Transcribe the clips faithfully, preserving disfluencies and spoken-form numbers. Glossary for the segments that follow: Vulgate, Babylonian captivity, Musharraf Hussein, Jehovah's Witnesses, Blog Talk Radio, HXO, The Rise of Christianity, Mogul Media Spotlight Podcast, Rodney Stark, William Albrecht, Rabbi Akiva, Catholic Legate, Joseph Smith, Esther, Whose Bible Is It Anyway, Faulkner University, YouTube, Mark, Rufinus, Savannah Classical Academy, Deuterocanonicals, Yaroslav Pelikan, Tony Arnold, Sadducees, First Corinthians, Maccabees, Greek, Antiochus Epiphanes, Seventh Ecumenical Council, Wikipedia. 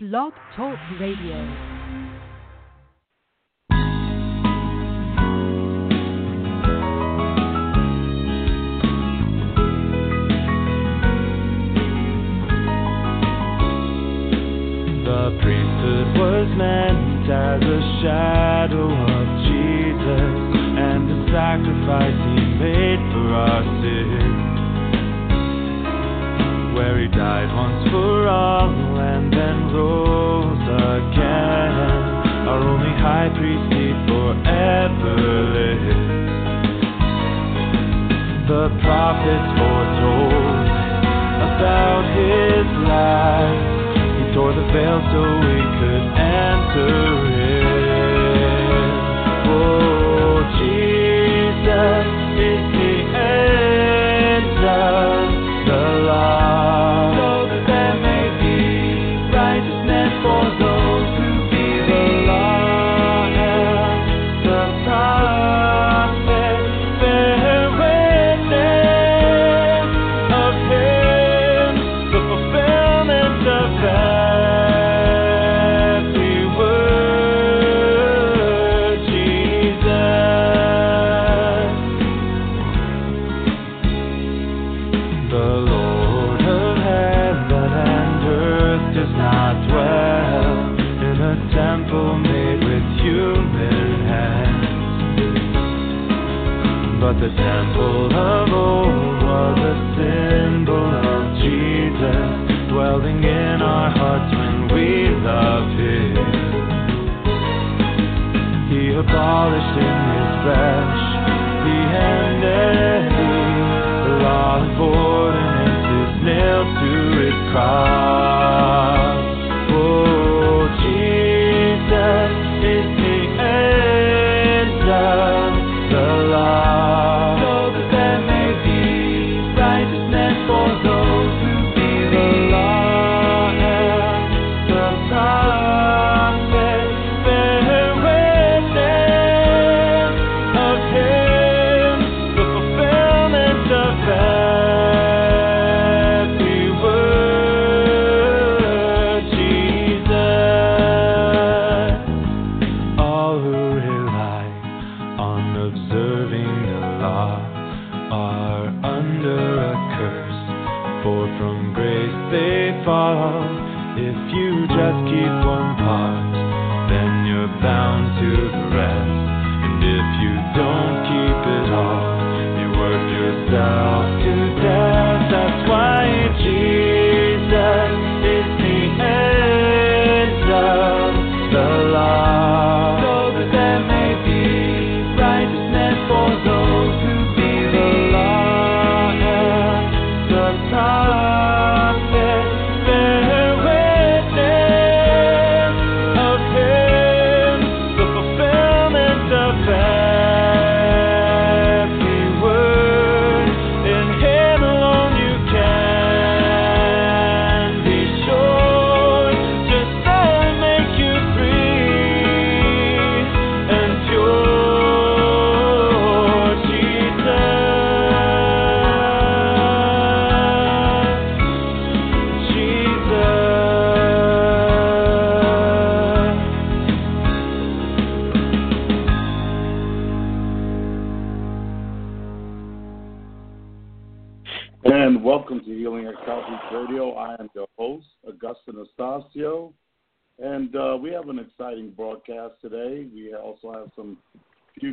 Blog Talk Radio.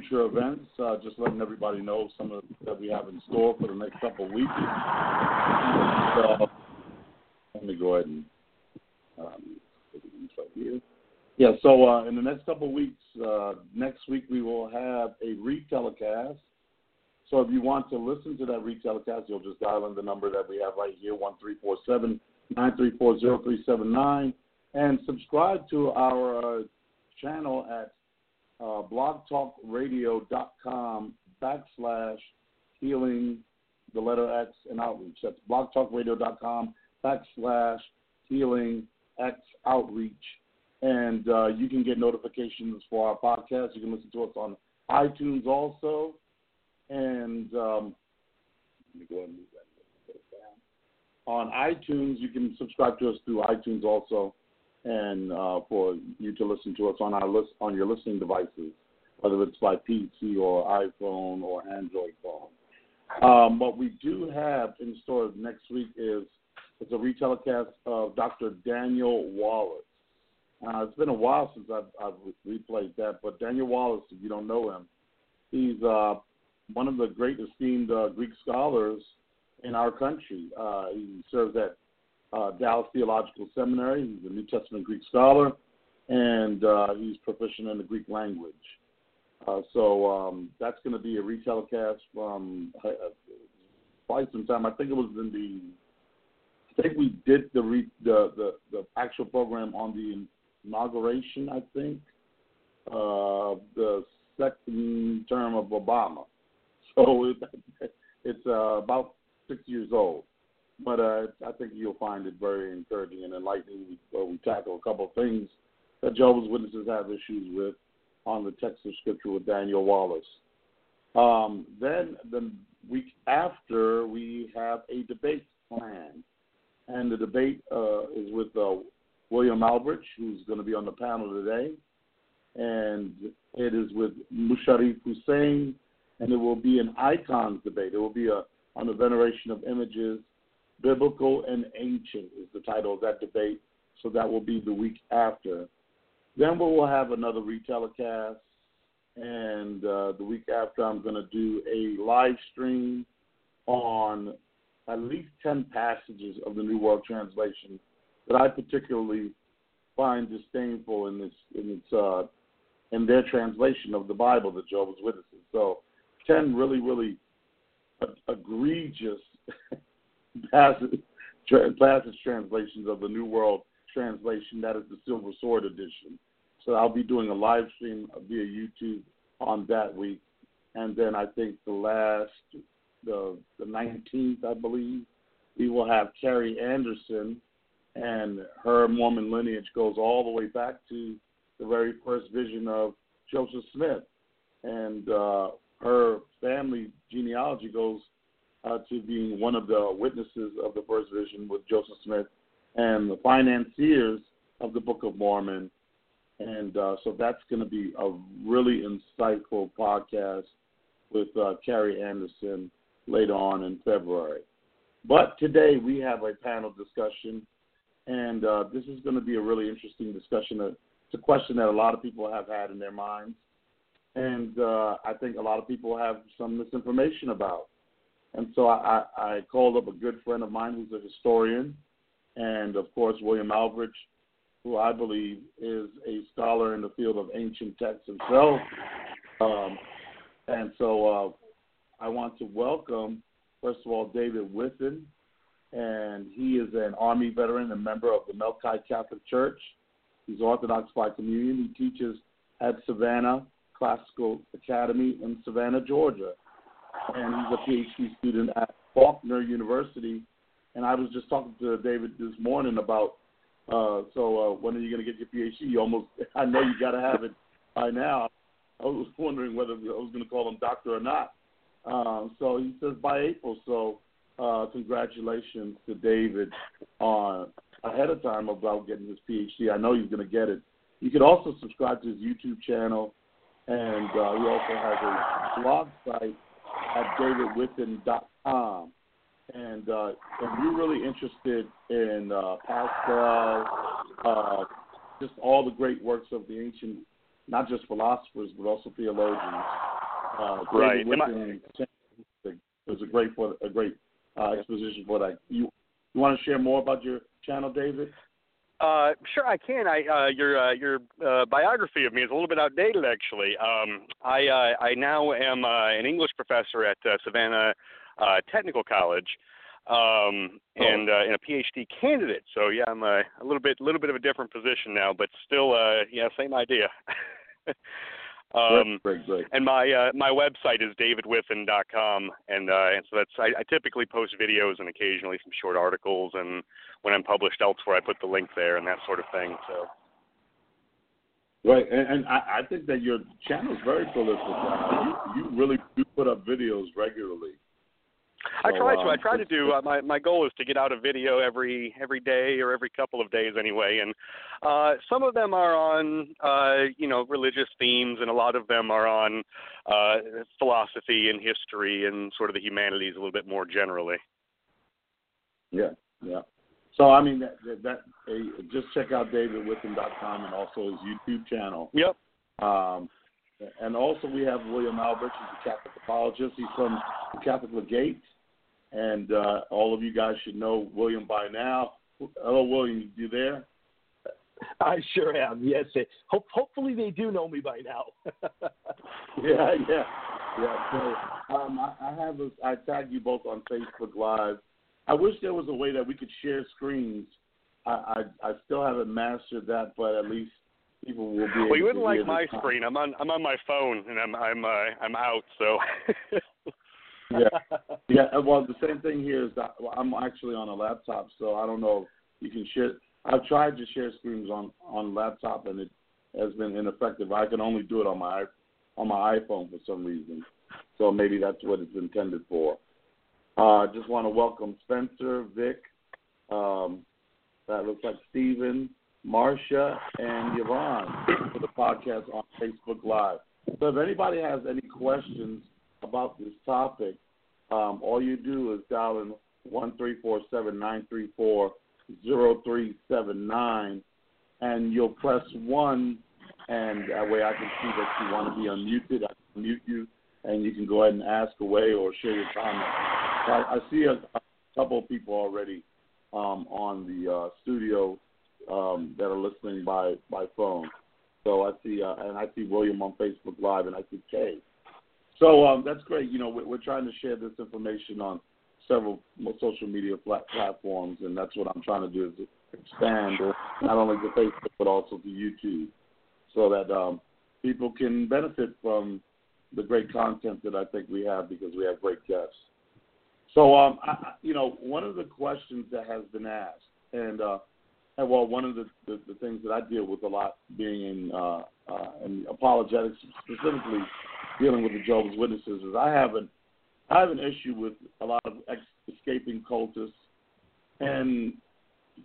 Events, uh, just letting everybody know some of the, that we have in store for the next couple of weeks. So, let me go ahead and um, right here. Yeah, so uh, in the next couple of weeks, uh, next week we will have a retelecast. So if you want to listen to that retelecast, you'll just dial in the number that we have right here, one three four seven, nine three four, zero three seven nine, and subscribe to our uh, channel at Uh, blogtalkradio.com backslash healing the letter X and outreach. That's blogtalkradio.com backslash healing X outreach. And uh, you can get notifications for our podcast. You can listen to us on iTunes also. And um, let me go ahead and move that down. On iTunes, you can subscribe to us through iTunes also. and uh, for you to listen to us on our list, on your listening devices, whether it's by P C or iPhone or Android phone. Um, what we do have in store next week is it's a retelecast of Doctor Daniel Wallace. Uh, it's been a while since I've, I've replayed that, but Daniel Wallace, if you don't know him, he's uh, one of the great esteemed uh, Greek scholars in our country. Uh, he serves at uh, Dallas Theological Seminary. He's a New Testament Greek scholar, and uh, he's proficient in the Greek language. Uh, so um, that's going to be a retelecast from uh, quite some time. I think it was in the – I think we did the, re, the, the, the actual program on the inauguration, I think, uh, the second term of Obama. So it, it's uh, about six years old. But uh, I think you'll find it very encouraging and enlightening. We, we tackle a couple of things that Jehovah's Witnesses have issues with on the text of Scripture with Daniel Wallace. Um, then the week after, we have a debate planned. And the debate uh, is with uh, William Albrecht, who's going to be on the panel today. And it is with Musharraf Hussein, and it will be an icons debate. It will be a, on the veneration of images, biblical and ancient is the title of that debate. So that will be the week after. Then we will have another retelecast, and uh, the week after I'm going to do a live stream on at least ten passages of the New World Translation that I particularly find disdainful in this in its uh, in their translation of the Bible, the Jehovah's Witnesses. So ten really, really egregious passage, tra- passage translations of the New World Translation. That is the Silver Sword edition. So I'll be doing a live stream via YouTube on that week. And then I think the last, the the nineteenth, I believe, we will have Carrie Anderson, and her Mormon lineage goes all the way back to the very first vision of Joseph Smith. And uh, her family genealogy goes uh, to being one of the witnesses of the first vision with Joseph Smith and the financiers of the Book of Mormon. And uh, so that's going to be a really insightful podcast with uh, Carrie Anderson later on in February. But today we have a panel discussion, and uh, this is going to be a really interesting discussion. It's a question that a lot of people have had in their minds, and uh, I think a lot of people have some misinformation about. And so I, I called up a good friend of mine who's a historian, and, of course, William Albrecht, who I believe is a scholar in the field of ancient texts himself. Um, and so uh, I want to welcome, first of all, David Withun, and he is an Army veteran and member of the Melchi Catholic Church. He's Orthodox by communion. He teaches at Savannah Classical Academy in Savannah, Georgia, and he's a P H D student at Faulkner University. And I was just talking to David this morning about, uh, so uh, when are you going to get your P H D? You almost, I know you got to have it by now. I was wondering whether I was going to call him doctor or not. Uh, so he says by April. So uh, congratulations to David on ahead of time about getting his P H D. I know he's going to get it. You could also subscribe to his YouTube channel, and uh, he also has a blog site at david withun dot com. And uh, if you're really interested in uh, Pascal, uh, just all the great works of the ancient, not just philosophers, but also theologians. Uh, right. Within, I- there's a great, for, a great uh, exposition for that. You, you want to share more about your channel, David? Uh, sure, I can. I uh, your uh, your uh, biography of me is a little bit outdated, actually. Um, I uh, I now am uh, an English professor at uh, Savannah Uh, technical college, um, and, uh, and a PhD candidate. So yeah, I'm a, a little bit, little bit of a different position now, but still, uh, yeah, same idea. um, great, great, great. And my uh, my website is david withun dot com, and uh, and so that's I, I typically post videos and occasionally some short articles, and when I'm published elsewhere, I put the link there and that sort of thing. So. Right, and, and I, I think that your channel is very prolific. Uh, you, you really do put up videos regularly. I so, try to. Um, I try to do. Uh, my my goal is to get out a video every every day or every couple of days anyway. And uh, some of them are on uh, you know religious themes, and a lot of them are on uh, philosophy and history and sort of the humanities a little bit more generally. Yeah, yeah. So I mean that that, that uh, just check out david withun dot com and also his YouTube channel. Yep. Um, and also we have William Albrecht, who's a Catholic apologist. He's from the Catholic Legate, and uh, all of you guys should know William by now. Hello, William, you there? I sure am, yes. Ho- hopefully they do know me by now. yeah, yeah, yeah. So um, I, I have a, I tagged you both on Facebook Live. I wish there was a way that we could share screens. I, I, I still haven't mastered that, but at least people will be able well, you wouldn't to like my time. Screen. I'm on. I'm on my phone, and I'm. I'm. Uh, I'm out. So. yeah. Yeah. Well, the same thing here is that I'm actually on a laptop, so I don't know if you can share. I've tried to share screens on, on laptop, and it has been ineffective. I can only do it on my on my iPhone for some reason. So maybe that's what it's intended for. I uh, just want to welcome Spencer, Vic, um, that looks like Steven, Marcia, and Yvonne for the podcast on Facebook Live. So if anybody has any questions about this topic, um, all you do is dial in one three four seven nine three four zero three seven nine, and you'll press one, and that way I can see that you want to be unmuted. I can mute you, and you can go ahead and ask away or share your comments. I see a, a couple of people already um, on the uh, studio um, that are listening by, by phone. So I see, uh, and I see William on Facebook Live, and I see Kay. So um, that's great. You know, we're, we're trying to share this information on several social media plat- platforms, and that's what I'm trying to do is expand not only to Facebook but also to YouTube, so that um, people can benefit from the great content that I think we have because we have great guests. So, um, I, you know, one of the questions that has been asked, and, uh, and well, one of the, the, the things that I deal with a lot being in, uh, uh, in apologetics, specifically dealing with the Jehovah's Witnesses, is I have an, I have an issue with a lot of ex- escaping cultists. And,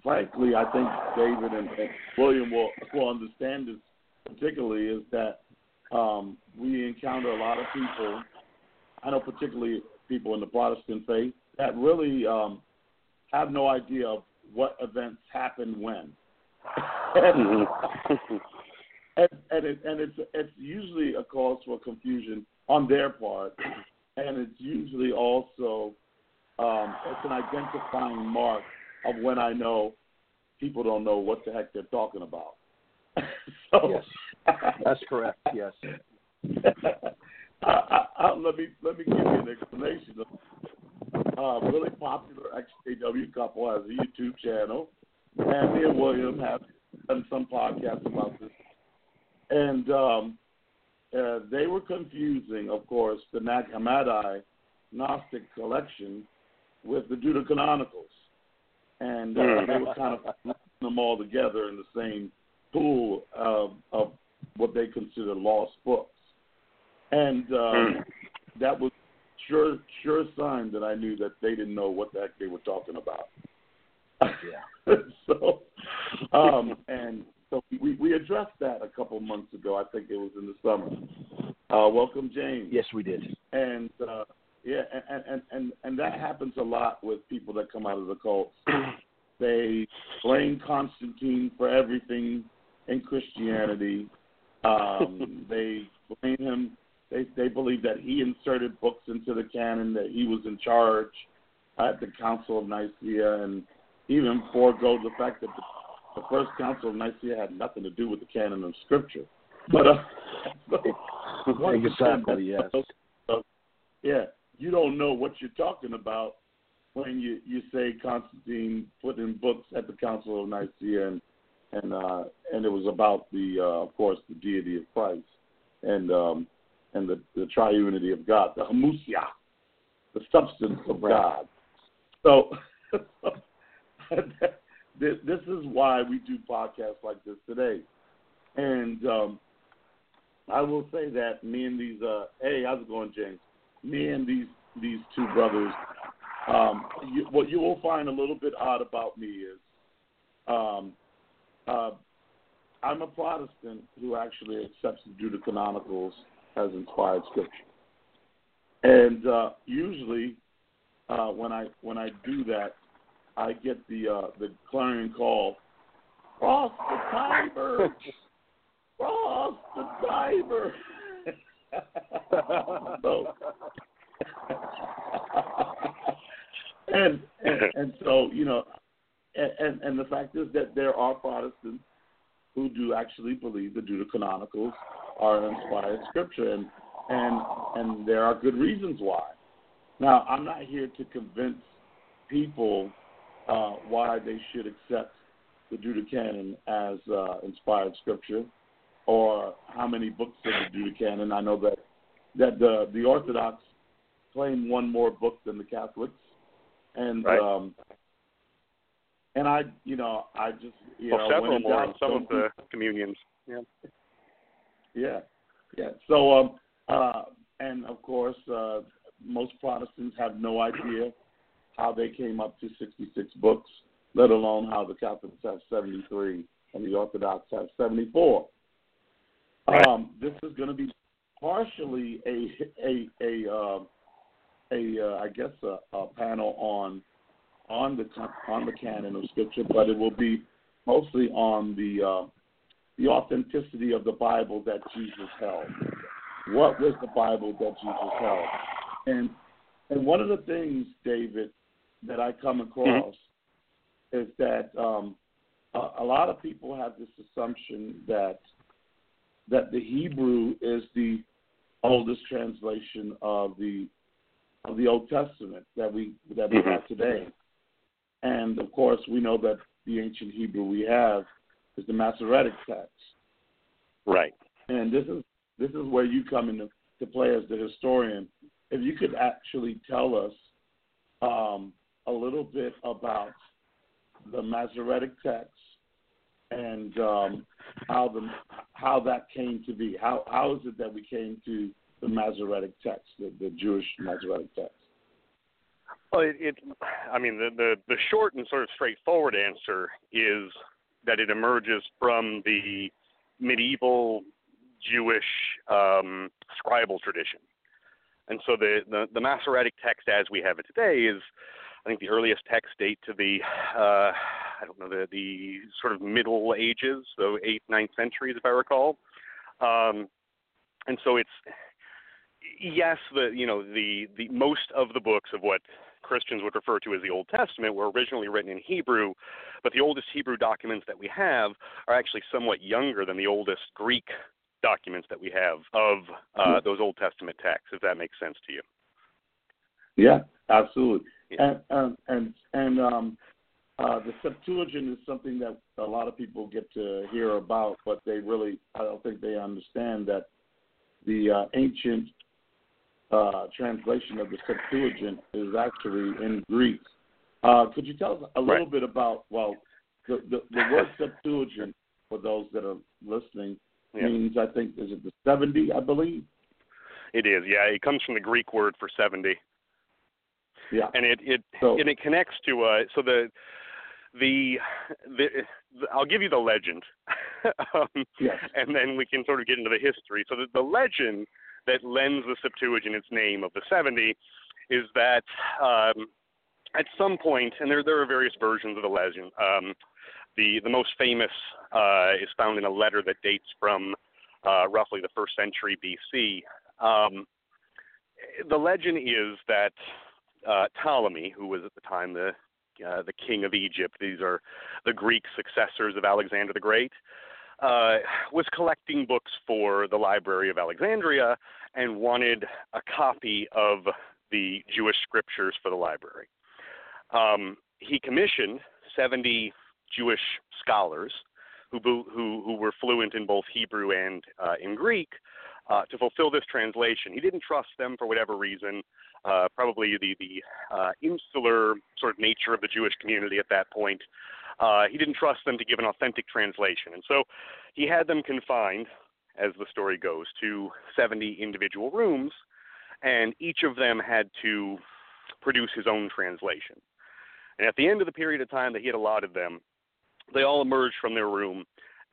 frankly, I think David and, and William will, will understand this particularly, is that um, we encounter a lot of people, I know particularly people in the Protestant faith that really um, have no idea of what events happened when, and, and, and, it, and it's it's usually a cause for confusion on their part, and it's usually also um, it's an identifying mark of when I know people don't know what the heck they're talking about. so, yes, that's correct. Yes. I, I, I, let me let me give you an explanation. A uh, really popular X J W couple has a YouTube channel, and me and William have done some podcasts about this. And um, uh, they were confusing, of course, the Nag Hammadi Gnostic collection with the Deuterocanonicals, and uh, they were kind of putting them all together in the same pool of, of what they consider lost books. And um, that was sure sure sign that I knew that they didn't know what the heck they were talking about. Yeah. so, um, and so we, we addressed that a couple months ago. I think it was in the summer. Uh, welcome, James. Yes, we did. And uh, yeah, and, and, and, and that happens a lot with people that come out of the cults. They blame Constantine for everything in Christianity. Um, they blame him. They they believe that he inserted books into the canon, that he was in charge at the Council of Nicaea, and even forego the fact that the, the first Council of Nicaea had nothing to do with the canon of Scripture. But uh, so exactly, yes. So, yeah, you don't know what you're talking about when you, you say Constantine put in books at the Council of Nicaea, and and, uh, and it was about the, uh, of course, the deity of Christ, and um, and the, the triunity of God, the hamusia, the substance of God. So this is why we do podcasts like this today. And um, I will say that me and these, uh, hey, how's it going, James? Me and these these two brothers. Um, you, what you will find a little bit odd about me is um, uh, I'm a Protestant who actually accepts the Deuterocanonicals as inspired scripture. And uh, usually uh, when I when I do that, I get the uh, the clarion call, cross the Tiber, cross the Tiber. so, and, and and so you know, and and the fact is that there are Protestants who do actually believe the Deuterocanonicals are inspired scripture, and and and there are good reasons why. Now, I'm not here to convince people uh, why they should accept the Deuterocanon as uh, inspired scripture, or how many books of the Deuterocanon. I know that that the, the Orthodox claim one more book than the Catholics, and right. um, and I, you know, I just you well, know several went more on some of the communions. Yeah, yeah, yeah. So, um, uh, and of course, uh, most Protestants have no idea how they came up to sixty-six books, let alone how the Catholics have seventy-three and the Orthodox have seventy-four. Right. Um, this is going to be partially a a a uh, a uh, I guess a, a panel on on the on the canon of Scripture, but it will be mostly on the uh, the authenticity of the Bible that Jesus held. What was the Bible that Jesus held? And and one of the things, David, that I come across mm-hmm. is that um, a, a lot of people have this assumption that. that the Hebrew is the oldest translation of the of the Old Testament that we that we mm-hmm. have today, and of course we know that the ancient Hebrew we have is the Masoretic text, right? And this is this is where you come into to play as the historian. If you could actually tell us um, a little bit about the Masoretic text. And um, how the how that came to be. How how is it that we came to the Masoretic text, the, the Jewish Masoretic text? Well, it, it I mean the, the the short and sort of straightforward answer is that it emerges from the medieval Jewish um, scribal tradition, and so the, the the Masoretic text as we have it today is. I think the earliest text date to the, uh, I don't know, the, the sort of Middle Ages, so eighth, ninth centuries, if I recall. Um, and so it's, yes, the you know, the, the most of the books of what Christians would refer to as the Old Testament were originally written in Hebrew, but the oldest Hebrew documents that we have are actually somewhat younger than the oldest Greek documents that we have of uh, those Old Testament texts, if that makes sense to you. Yeah, absolutely. Yeah. And and and um, uh, the Septuagint is something that a lot of people get to hear about, but they really, I don't think they understand that the uh, ancient uh, translation of the Septuagint is actually in Greek. Uh, could you tell us a little right. bit about, well, the, the, the word Septuagint, for those that are listening, yeah. means, I think, is it the seventy, I believe? It is, yeah. It comes from the Greek word for seventy. Yeah. And it it, so, and it connects to uh, so the, the the I'll give you the legend, um, yes. and then we can sort of get into the history. So the, the legend that lends the Septuagint its name of the seventy is that um, at some point, and there there are various versions of the legend. Um, the the most famous uh, is found in a letter that dates from uh, roughly the first century B C. Um, the legend is that. Uh, Ptolemy, who was at the time the uh, the king of Egypt, these are the Greek successors of Alexander the Great, uh, was collecting books for the Library of Alexandria and wanted a copy of the Jewish scriptures for the library. Um, he commissioned seventy Jewish scholars who who, who were fluent in both Hebrew and uh, in Greek uh, to fulfill this translation. He didn't trust them for whatever reason. Uh, probably the, the uh, insular sort of nature of the Jewish community at that point. Uh, he didn't trust them to give an authentic translation. And so he had them confined, as the story goes, to seventy individual rooms and each of them had to produce his own translation. And at the end of the period of time that he had allotted them, they all emerged from their room,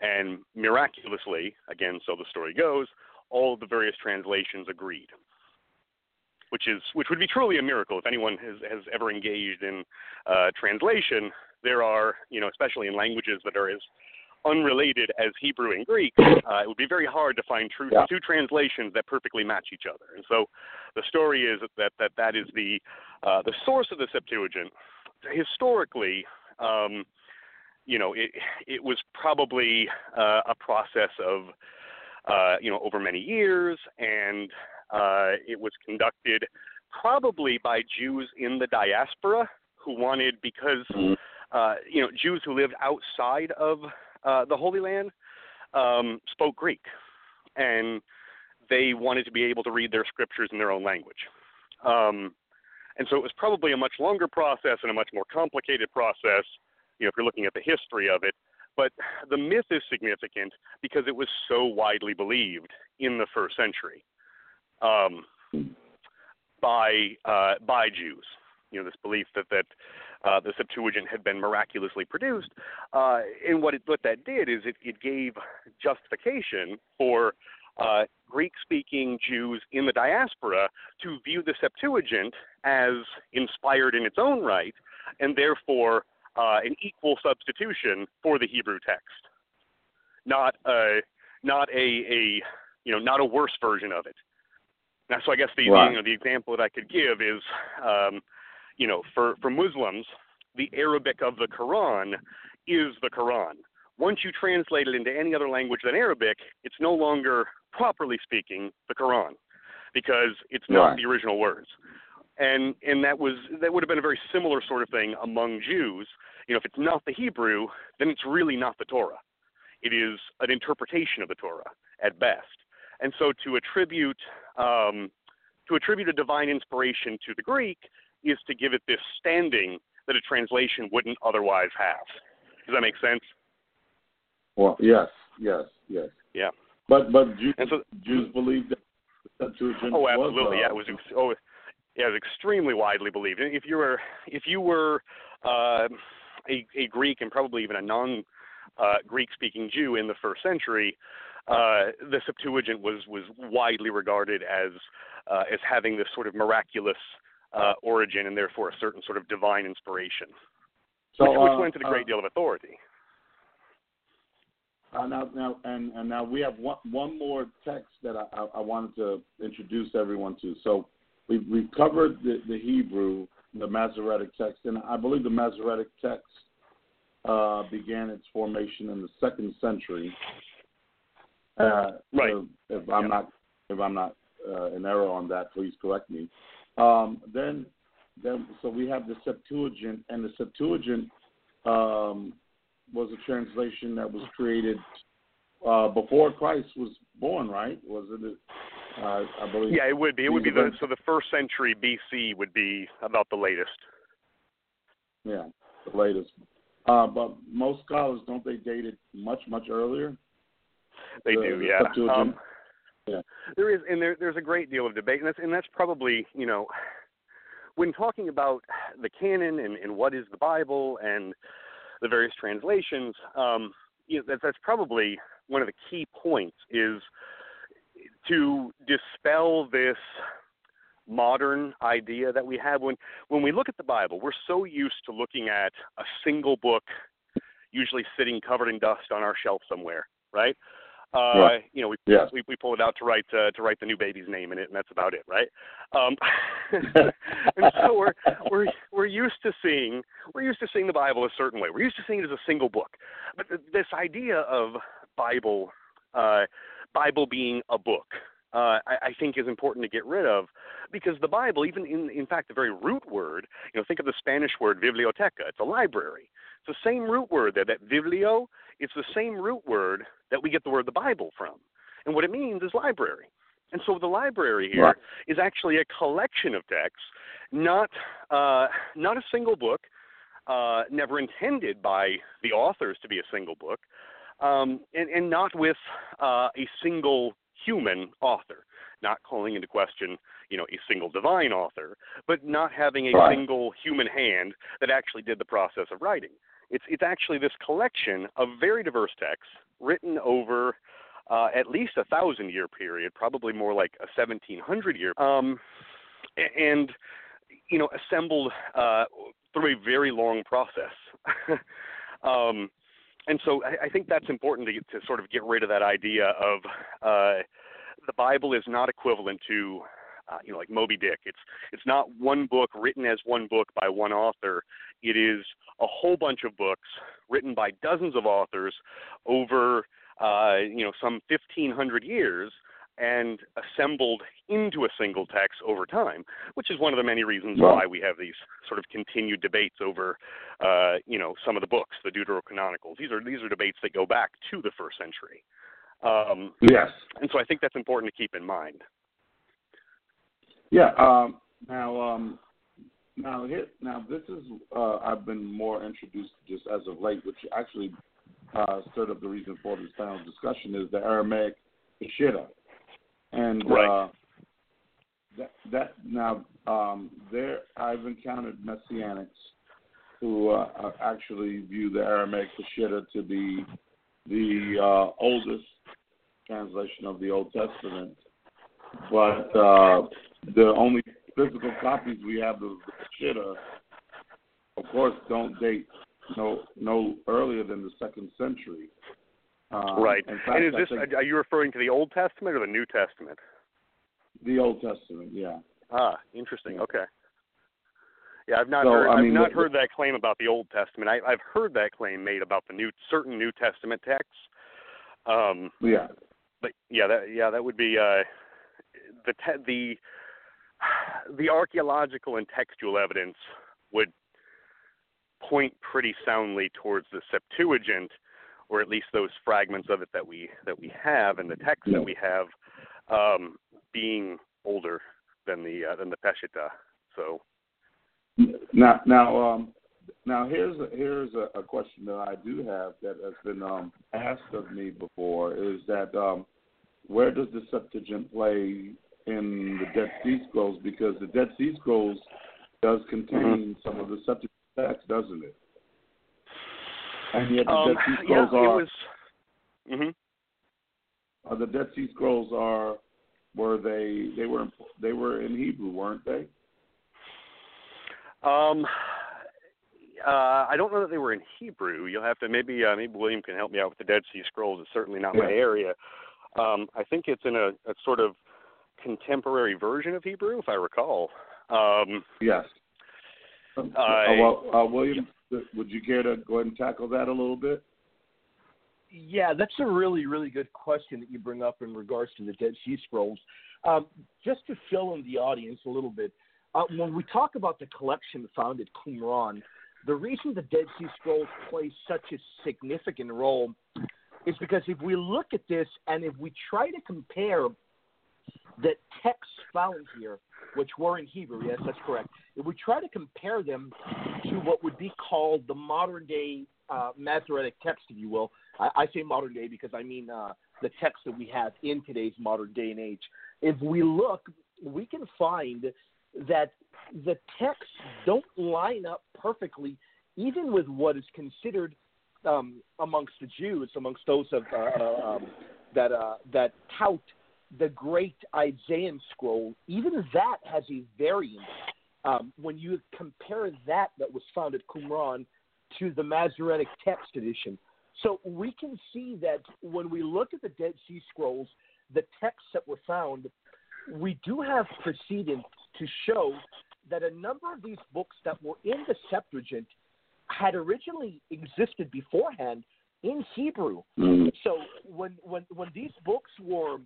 and miraculously, again, so the story goes, all of the various translations agreed, which is which would be truly a miracle if anyone has, has ever engaged in uh, translation. There are, you know, especially in languages that are as unrelated as Hebrew and Greek, uh, it would be very hard to find true, yeah. two translations that perfectly match each other. And so the story is that that, that is the uh, the source of the Septuagint. Historically, um, you know, it it was probably uh, a process of, uh, you know, over many years, and uh, it was conducted probably by Jews in the diaspora who wanted, because, uh, you know, Jews who lived outside of Uh, the Holy Land um, spoke Greek, and they wanted to be able to read their scriptures in their own language. Um, and so it was probably a much longer process and a much more complicated process, you know, if you're looking at the history of it. But the myth is significant because it was so widely believed in the first century um, by uh, by Jews. You know, this belief that that uh, the Septuagint had been miraculously produced, uh, and what it, what that did is it, it gave justification for uh, Greek-speaking Jews in the diaspora to view the Septuagint as inspired in its own right, and therefore uh, an equal substitution for the Hebrew text, not a not a, a you know not a worse version of it. Now, so I guess the wow. you know, the example that I could give is. Um, You know, for, for Muslims, the Arabic of the Quran is the Quran. Once you translate it into any other language than Arabic, it's no longer, properly speaking, the Quran, because it's not right. the original words. And and that was that would have been a very similar sort of thing among Jews. You know, if it's not the Hebrew, then it's really not the Torah. It is an interpretation of the Torah at best. And so to attribute um, to attribute a divine inspiration to the Greek is to give it this standing that a translation wouldn't otherwise have. Does that make sense? Well, yes, yes, yes. Yeah. But but Jews, so, Jews believed that the Septuagint oh, absolutely. Was, uh, yeah, it was oh, yeah, it was extremely widely believed. If you were if you were uh, a, a Greek and probably even a non uh, Greek speaking Jew in the first century, uh, the Septuagint was was widely regarded as uh, as having this sort of miraculous Uh, origin, and therefore a certain sort of divine inspiration, so, which, which uh, went to a great uh, deal of authority. Uh, now, now, and, and now we have one, one more text that I, I, I wanted to introduce everyone to. So we've, we've covered the, the Hebrew, the Masoretic text, and I believe the Masoretic text uh, began its formation in the second century. Uh, right. So if I'm yeah. not, if I'm not uh, in error on that, please correct me. Um, then, then, so we have the Septuagint, and the Septuagint um, was a translation that was created uh, before Christ was born, right? Was it? Uh, I believe. Yeah, it would be. It would be the so the first century B C would be about the latest. Yeah, the latest. Uh, but most scholars, don't they date it much, much earlier? They the, do. The yeah. Septuagint. Um, Yeah. There is, and there, there's a great deal of debate, and that's, and that's probably, you know, when talking about the canon and, and what is the Bible and the various translations, um, you know, that, that's probably one of the key points, is to dispel this modern idea that we have. When, when we look at the Bible, we're so used to looking at a single book, usually sitting covered in dust on our shelf somewhere, right? Uh, right. You know, we, yeah. we we pull it out to write uh, to write the new baby's name in it, and that's about it, right? Um, and so we're we're we're used to seeing we're used to seeing the Bible a certain way. We're used to seeing it as a single book, but th- this idea of Bible uh, Bible being a book, uh, I, I think is important to get rid of, because the Bible, even in in fact the very root word, you know, think of the Spanish word biblioteca. It's a library. It's the same root word there. That biblio. It's the same root word that we get the word the Bible from. And what it means is library. And so the library here right. is actually a collection of texts, not uh, not a single book, uh, never intended by the authors to be a single book, um, and, and not with uh, a single human author, not calling into question, you know, a single divine author, but not having a right. single human hand that actually did the process of writing. It's it's actually this collection of very diverse texts written over uh, at least a thousand-year period, probably more like a seventeen hundred-year, um, and, you know, assembled uh, through a very long process. um, and so I, I think that's important to, get, to sort of get rid of that idea of uh, the Bible is not equivalent to, uh, you know, like Moby Dick. It's it's not one book written as one book by one author. It is a whole bunch of books written by dozens of authors over, uh, you know, some fifteen hundred years and assembled into a single text over time, which is one of the many reasons why we have these sort of continued debates over, uh, you know, some of the books, the Deuterocanonicals. These are these are debates that go back to the first century. Um, yes. And so I think that's important to keep in mind. Yeah. Um, now, um, now, here, now, this is uh, I've been more introduced just as of late, which actually uh, stirred up the reason for this panel discussion is the Aramaic Peshitta, and right. uh, that, that now um, there I've encountered Messianics who uh, actually view the Aramaic Peshitta to be the uh, oldest translation of the Old Testament, but uh, the only physical copies we have of the Peshitta, of course, don't date no no earlier than the second century. Um, right. In fact, and is this? I think, are you referring to the Old Testament or the New Testament? The Old Testament, yeah. Ah, interesting. Yeah. Okay. Yeah, I've not so, heard, I mean, I've not the, heard that claim about the Old Testament. I, I've heard that claim made about the new certain New Testament texts. Um, yeah, but yeah, that yeah that would be uh, the te- the the archaeological and textual evidence would point pretty soundly towards the Septuagint, or at least those fragments of it that we that we have and the texts that we have um, being older than the uh, than the Peshitta. So. Now, now, um, now, here's a, here's a, a question that I do have that has been um, asked of me before is that um, where does the Septuagint play in the Dead Sea Scrolls? Because the Dead Sea Scrolls does contain mm-hmm. some of the Septuagint text, doesn't it? And yet the um, Dead Sea Scrolls yeah, are, was... mm-hmm. are the Dead Sea Scrolls are were they they were they were in Hebrew, weren't they? Um, uh, I don't know that they were in Hebrew. You'll have to maybe uh, maybe William can help me out with the Dead Sea Scrolls. It's certainly not yeah. my area. Um, I think it's in a, a sort of contemporary version of Hebrew, if I recall. Um, yes. Uh, uh, well, uh, William, yeah. would you care to go ahead and tackle that a little bit? Yeah, that's a really, really good question that you bring up in regards to the Dead Sea Scrolls. Um, just to fill in the audience a little bit. Uh, when we talk about the collection found at Qumran, the reason the Dead Sea Scrolls play such a significant role is because if we look at this and if we try to compare the texts found here, which were in Hebrew, yes, that's correct, if we try to compare them to what would be called the modern-day uh, Masoretic text, if you will, I, I say modern-day because I mean uh, the text that we have in today's modern day and age, if we look, we can find that the texts don't line up perfectly, even with what is considered um, amongst the Jews, amongst those of, uh, um, that uh, that tout the great Isaiah scroll. Even that has a variant. Um, when you compare that that was found at Qumran to the Masoretic text edition, so we can see that when we look at the Dead Sea Scrolls, the texts that were found, we do have precedent to show that a number of these books that were in the Septuagint had originally existed beforehand in Hebrew. Mm-hmm. So when, when when these books were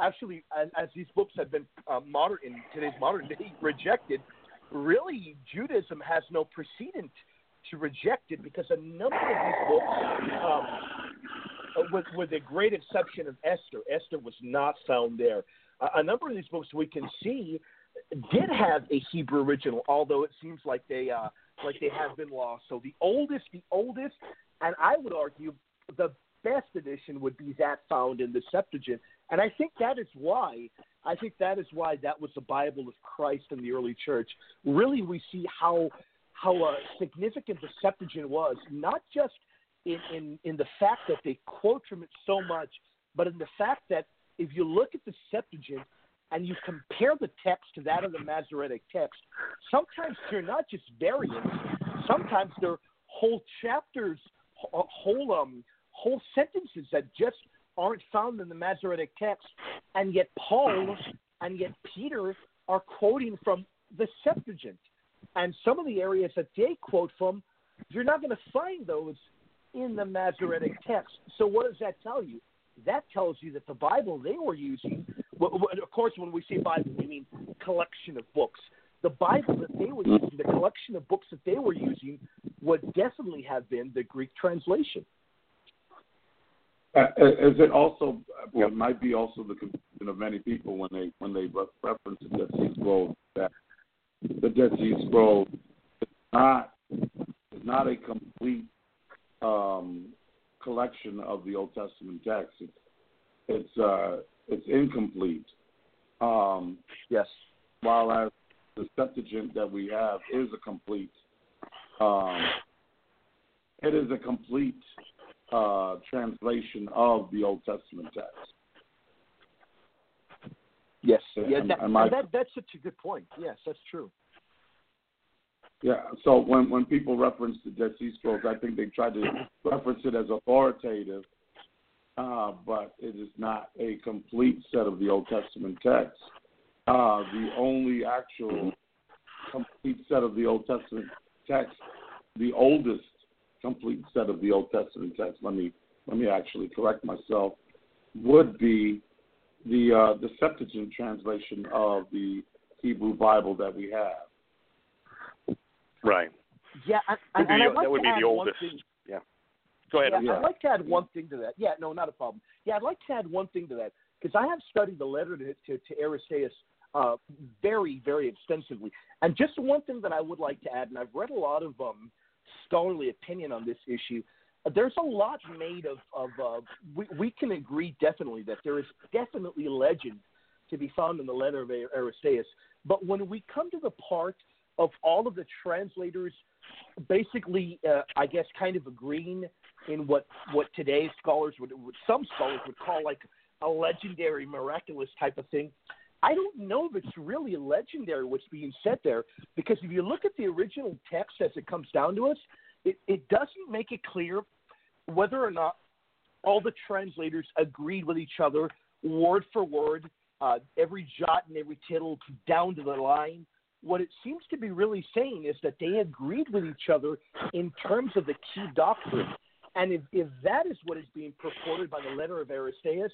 actually, as, as these books have been uh, modern in today's modern day rejected, really Judaism has no precedent to reject it because a number of these books, um, with, with the great exception of Esther, Esther was not found there. Uh, a number of these books we can see did have a Hebrew original, although it seems like they uh, like they have been lost. So the oldest, the oldest, and I would argue the fast edition would be that found in the Septuagint. And I think that is why, I think that is why that was the Bible of Christ in the early church. Really, we see how how uh, significant the Septuagint was, not just in, in, in the fact that they quote from it so much, but in the fact that if you look at the Septuagint and you compare the text to that of the Masoretic text, sometimes they're not just variants, sometimes they're whole chapters, whole um, whole sentences that just aren't found in the Masoretic text, and yet Paul and yet Peter are quoting from the Septuagint. And some of the areas that they quote from, you're not going to find those in the Masoretic text. So what does that tell you? That tells you that the Bible they were using, of course, when we say Bible, we mean collection of books. The Bible that they were using, the collection of books that they were using, would definitely have been the Greek translation. Uh, as it also well, it might be also the confusion of many people when they when they reference the Dead Sea Scrolls, that the Dead Sea Scroll is not is not a complete um, collection of the Old Testament text. It's it's, uh, it's incomplete. Um, yes. While as the Septuagint that we have is a complete. Um, it is a complete. Uh, translation of the Old Testament text. Yes, yeah, that, am, am I, that, that's such a good point. Yes, that's true. Yeah, so when, when people reference the Dead Sea Scrolls, I think they try to reference it as authoritative, uh, but it is not a complete set of the Old Testament text. Uh, the only actual complete set of the Old Testament text, the oldest complete set of the Old Testament text, let me let me actually correct myself, would be the uh, the Septuagint translation of the Hebrew Bible that we have. Right. Yeah, I, I, and the, I'd like that would to be the oldest. Yeah. Go ahead. Yeah, yeah. I'd like to add one thing to that. Yeah, no, not a problem. Yeah, I'd like to add one thing to that, because I have studied the letter to, to, to Aristeas uh, very, very extensively. And just one thing that I would like to add, and I've read a lot of um. scholarly opinion on this issue. There's a lot made of, of uh, we, we can agree definitely that there is definitely legend to be found in the letter of Aristeas, but when we come to the part of all of the translators basically, uh, I guess, kind of agreeing in what, what today's scholars would, some scholars would call like a legendary, miraculous type of thing, I don't know if it's really legendary what's being said there, because if you look at the original text as it comes down to us, it, it doesn't make it clear whether or not all the translators agreed with each other word for word, uh, every jot and every tittle down to the line. What it seems to be really saying is that they agreed with each other in terms of the key doctrine. And if, if that is what is being purported by the letter of Aristeas,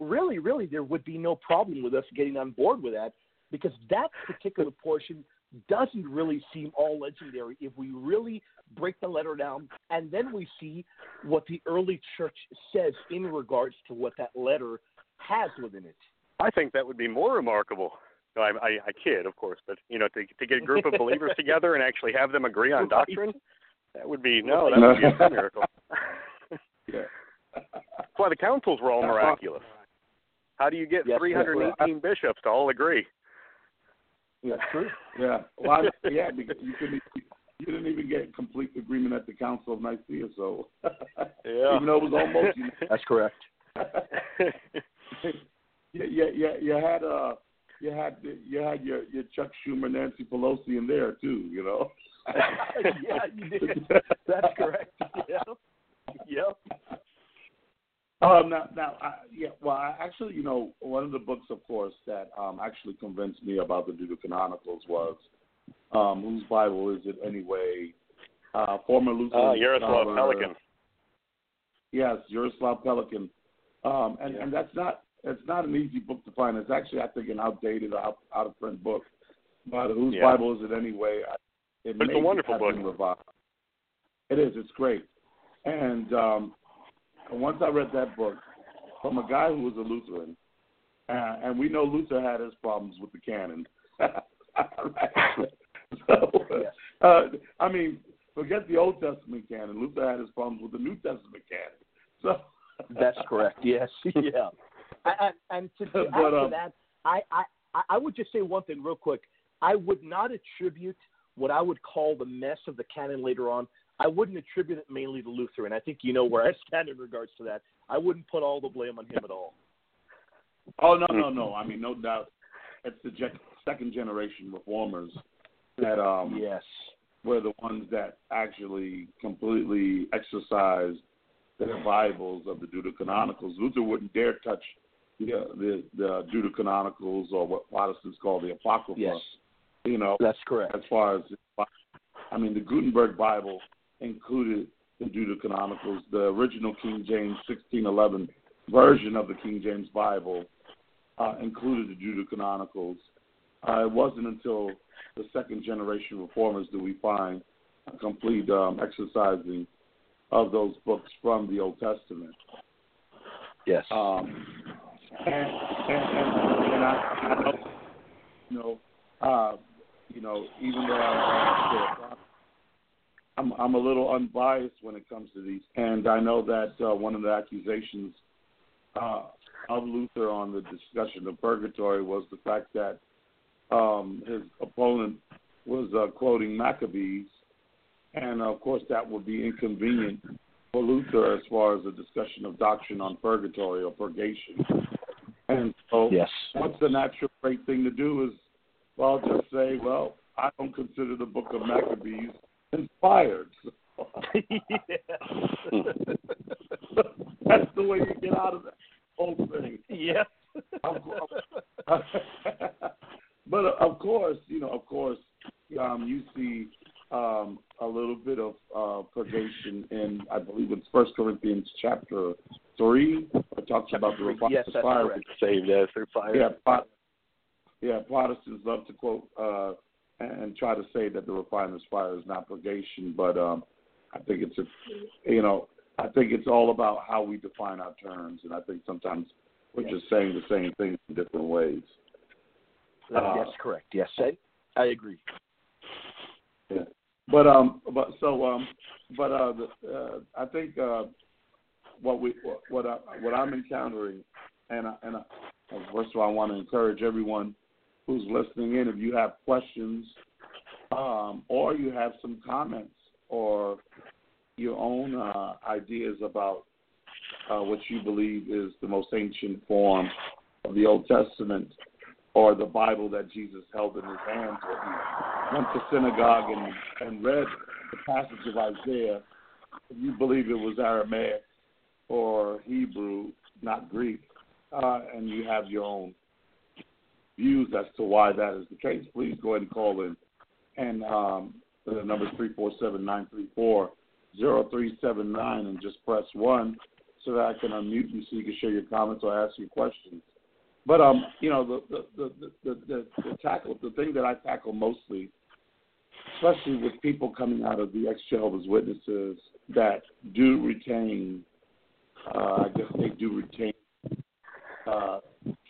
Really, really, there would be no problem with us getting on board with that, because that particular portion doesn't really seem all legendary if we really break the letter down and then we see what the early church says in regards to what that letter has within it. I think that would be more remarkable. No, I, I, I kid, of course, but you know, to, to get a group of believers together and actually have them agree on doctrine, that would be no, that would be a miracle. Yeah. That's why the councils were all miraculous. How do you get yes, three hundred eighteen yes, well, bishops to all agree? Yeah, true. Yeah, well, I, yeah. Because you couldn't, you didn't even get complete agreement at the Council of Nicaea, so yeah. Even though it was almost. You know, that's correct. yeah, yeah, yeah. You had uh, you had you had your, your Chuck Schumer, Nancy Pelosi in there too, you know. Yeah, you did. That's correct. Yeah. Yep. Um, now, now I, yeah, well, I actually, you know, one of the books, of course, that um, actually convinced me about the Deuterocanonicals was um, Whose Bible Is It Anyway? Uh, former Lutheran. Uh, Yaroslav uh, Pelikan. Yes, Yaroslav Pelikan. Um, and, yeah. and that's not it's not an easy book to find. It's actually, I think, an outdated, out, out-of-print book. But Whose yeah. Bible Is It Anyway? I, it it's a wonderful book. Revived. It is. It's great. And... Um, And once I read that book from a guy who was a Lutheran, uh, and we know Luther had his problems with the canon. So, uh, I mean, forget the Old Testament canon. Luther had his problems with the New Testament canon. So That's correct. Yes. Yeah. And, and to but, add um, to that, I, I, I would just say one thing real quick. I would not attribute what I would call the mess of the canon later on. I wouldn't attribute it mainly to Luther, and I think you know where I stand in regards to that. I wouldn't put all the blame on him at all. Oh, no, no, no. I mean, no doubt. It's the second-generation reformers that um, yes. were the ones that actually completely exercised the revivals of the Deuterocanonicals. Luther wouldn't dare touch the, uh, the, the Deuterocanonicals, or what Protestants call the Apocrypha. Yes. You know, that's correct. As far as, I mean, the Gutenberg Bible included the Deuterocanonicals, the original King James sixteen eleven version of the King James Bible uh, included the Deuterocanonicals. Uh, it wasn't until the second generation reformers that we find a complete um, exercising of those books from the Old Testament. Yes. Um, and and, and, and I, I know, you know, uh, you know, even though I, I'm, I'm a little unbiased when it comes to these, and I know that uh, one of the accusations uh, of Luther on the discussion of purgatory was the fact that um, his opponent was uh, quoting Maccabees, and of course that would be inconvenient for Luther as far as the discussion of doctrine on purgatory or purgation. And so yes. what's the natural great thing to do is, well, just say, well, I don't consider the book of Maccabees inspired. So. That's the way you get out of that whole thing. Yes. But of course, you know, of course, um, you see um, a little bit of uh, purgation in, I believe it's First Corinthians chapter three. It talks about the revival yes, of fire. Saved as through fire. Yeah, but, yeah, Protestants love to quote uh, and try to say that the refiner's fire is not purgation, but um, I think it's a, you know, I think it's all about how we define our terms, and I think sometimes we're yes. just saying the same thing in different ways. That's uh, yes, correct. Yes, I, I agree. Yeah, but um, but so um, but uh, the, uh I think uh, what we what I, what I'm encountering, and I, and I, first of all, I want to encourage everyone who's listening in, if you have questions um, or you have some comments or your own uh, ideas about uh, what you believe is the most ancient form of the Old Testament or the Bible that Jesus held in his hands when he went to synagogue and, and read the passage of Isaiah, if you believe it was Aramaic or Hebrew, not Greek, uh, and you have your own views as to why that is the case, please go ahead and call in. And um, the number is three four seven, nine three four, zero three seven nine and just press one so that I can unmute you so you can share your comments or ask your questions. But, um, you know, the the, the, the, the, the, tackle, the thing that I tackle mostly, especially with people coming out of the ex-Jehovah's Witnesses that do retain, uh, I guess they do retain, uh,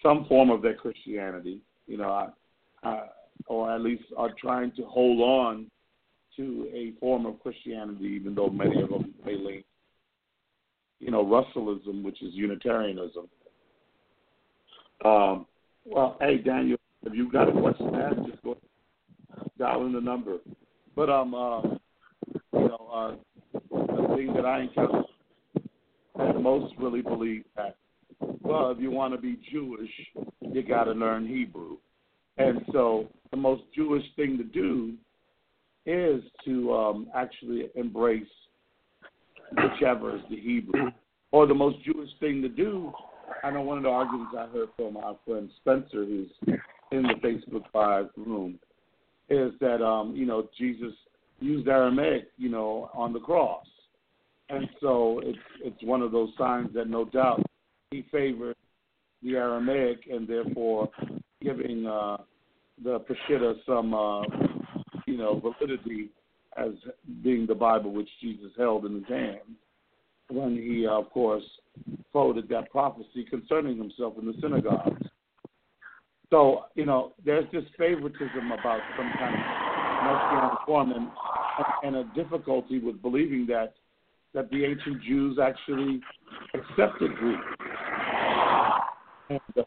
some form of their Christianity, you know, I, I, or at least are trying to hold on to a form of Christianity, even though many of them may lean, you know, Russellism, which is Unitarianism. Um, well, hey, Daniel, if you've got a question to ask, just go dial in the number. But, um, uh, you know, uh, the thing that I encounter, that most really believe that, well, if you want to be Jewish, you got to learn Hebrew. And so the most Jewish thing to do is to um, actually embrace whichever is the Hebrew. Or the most Jewish thing to do, I know one of the arguments I heard from our friend Spencer, who's in the Facebook Live room, is that, um, you know, Jesus used Aramaic, you know, on the cross. And so it's, it's one of those signs that no doubt he favored the Aramaic and therefore giving uh, the Peshitta some, uh, you know, validity as being the Bible which Jesus held in his hand when he, uh, of course, quoted that prophecy concerning himself in the synagogues. So, you know, there's this favoritism about some kind of Messianic form and, and a difficulty with believing that that the ancient Jews actually accepted Greek. And, uh,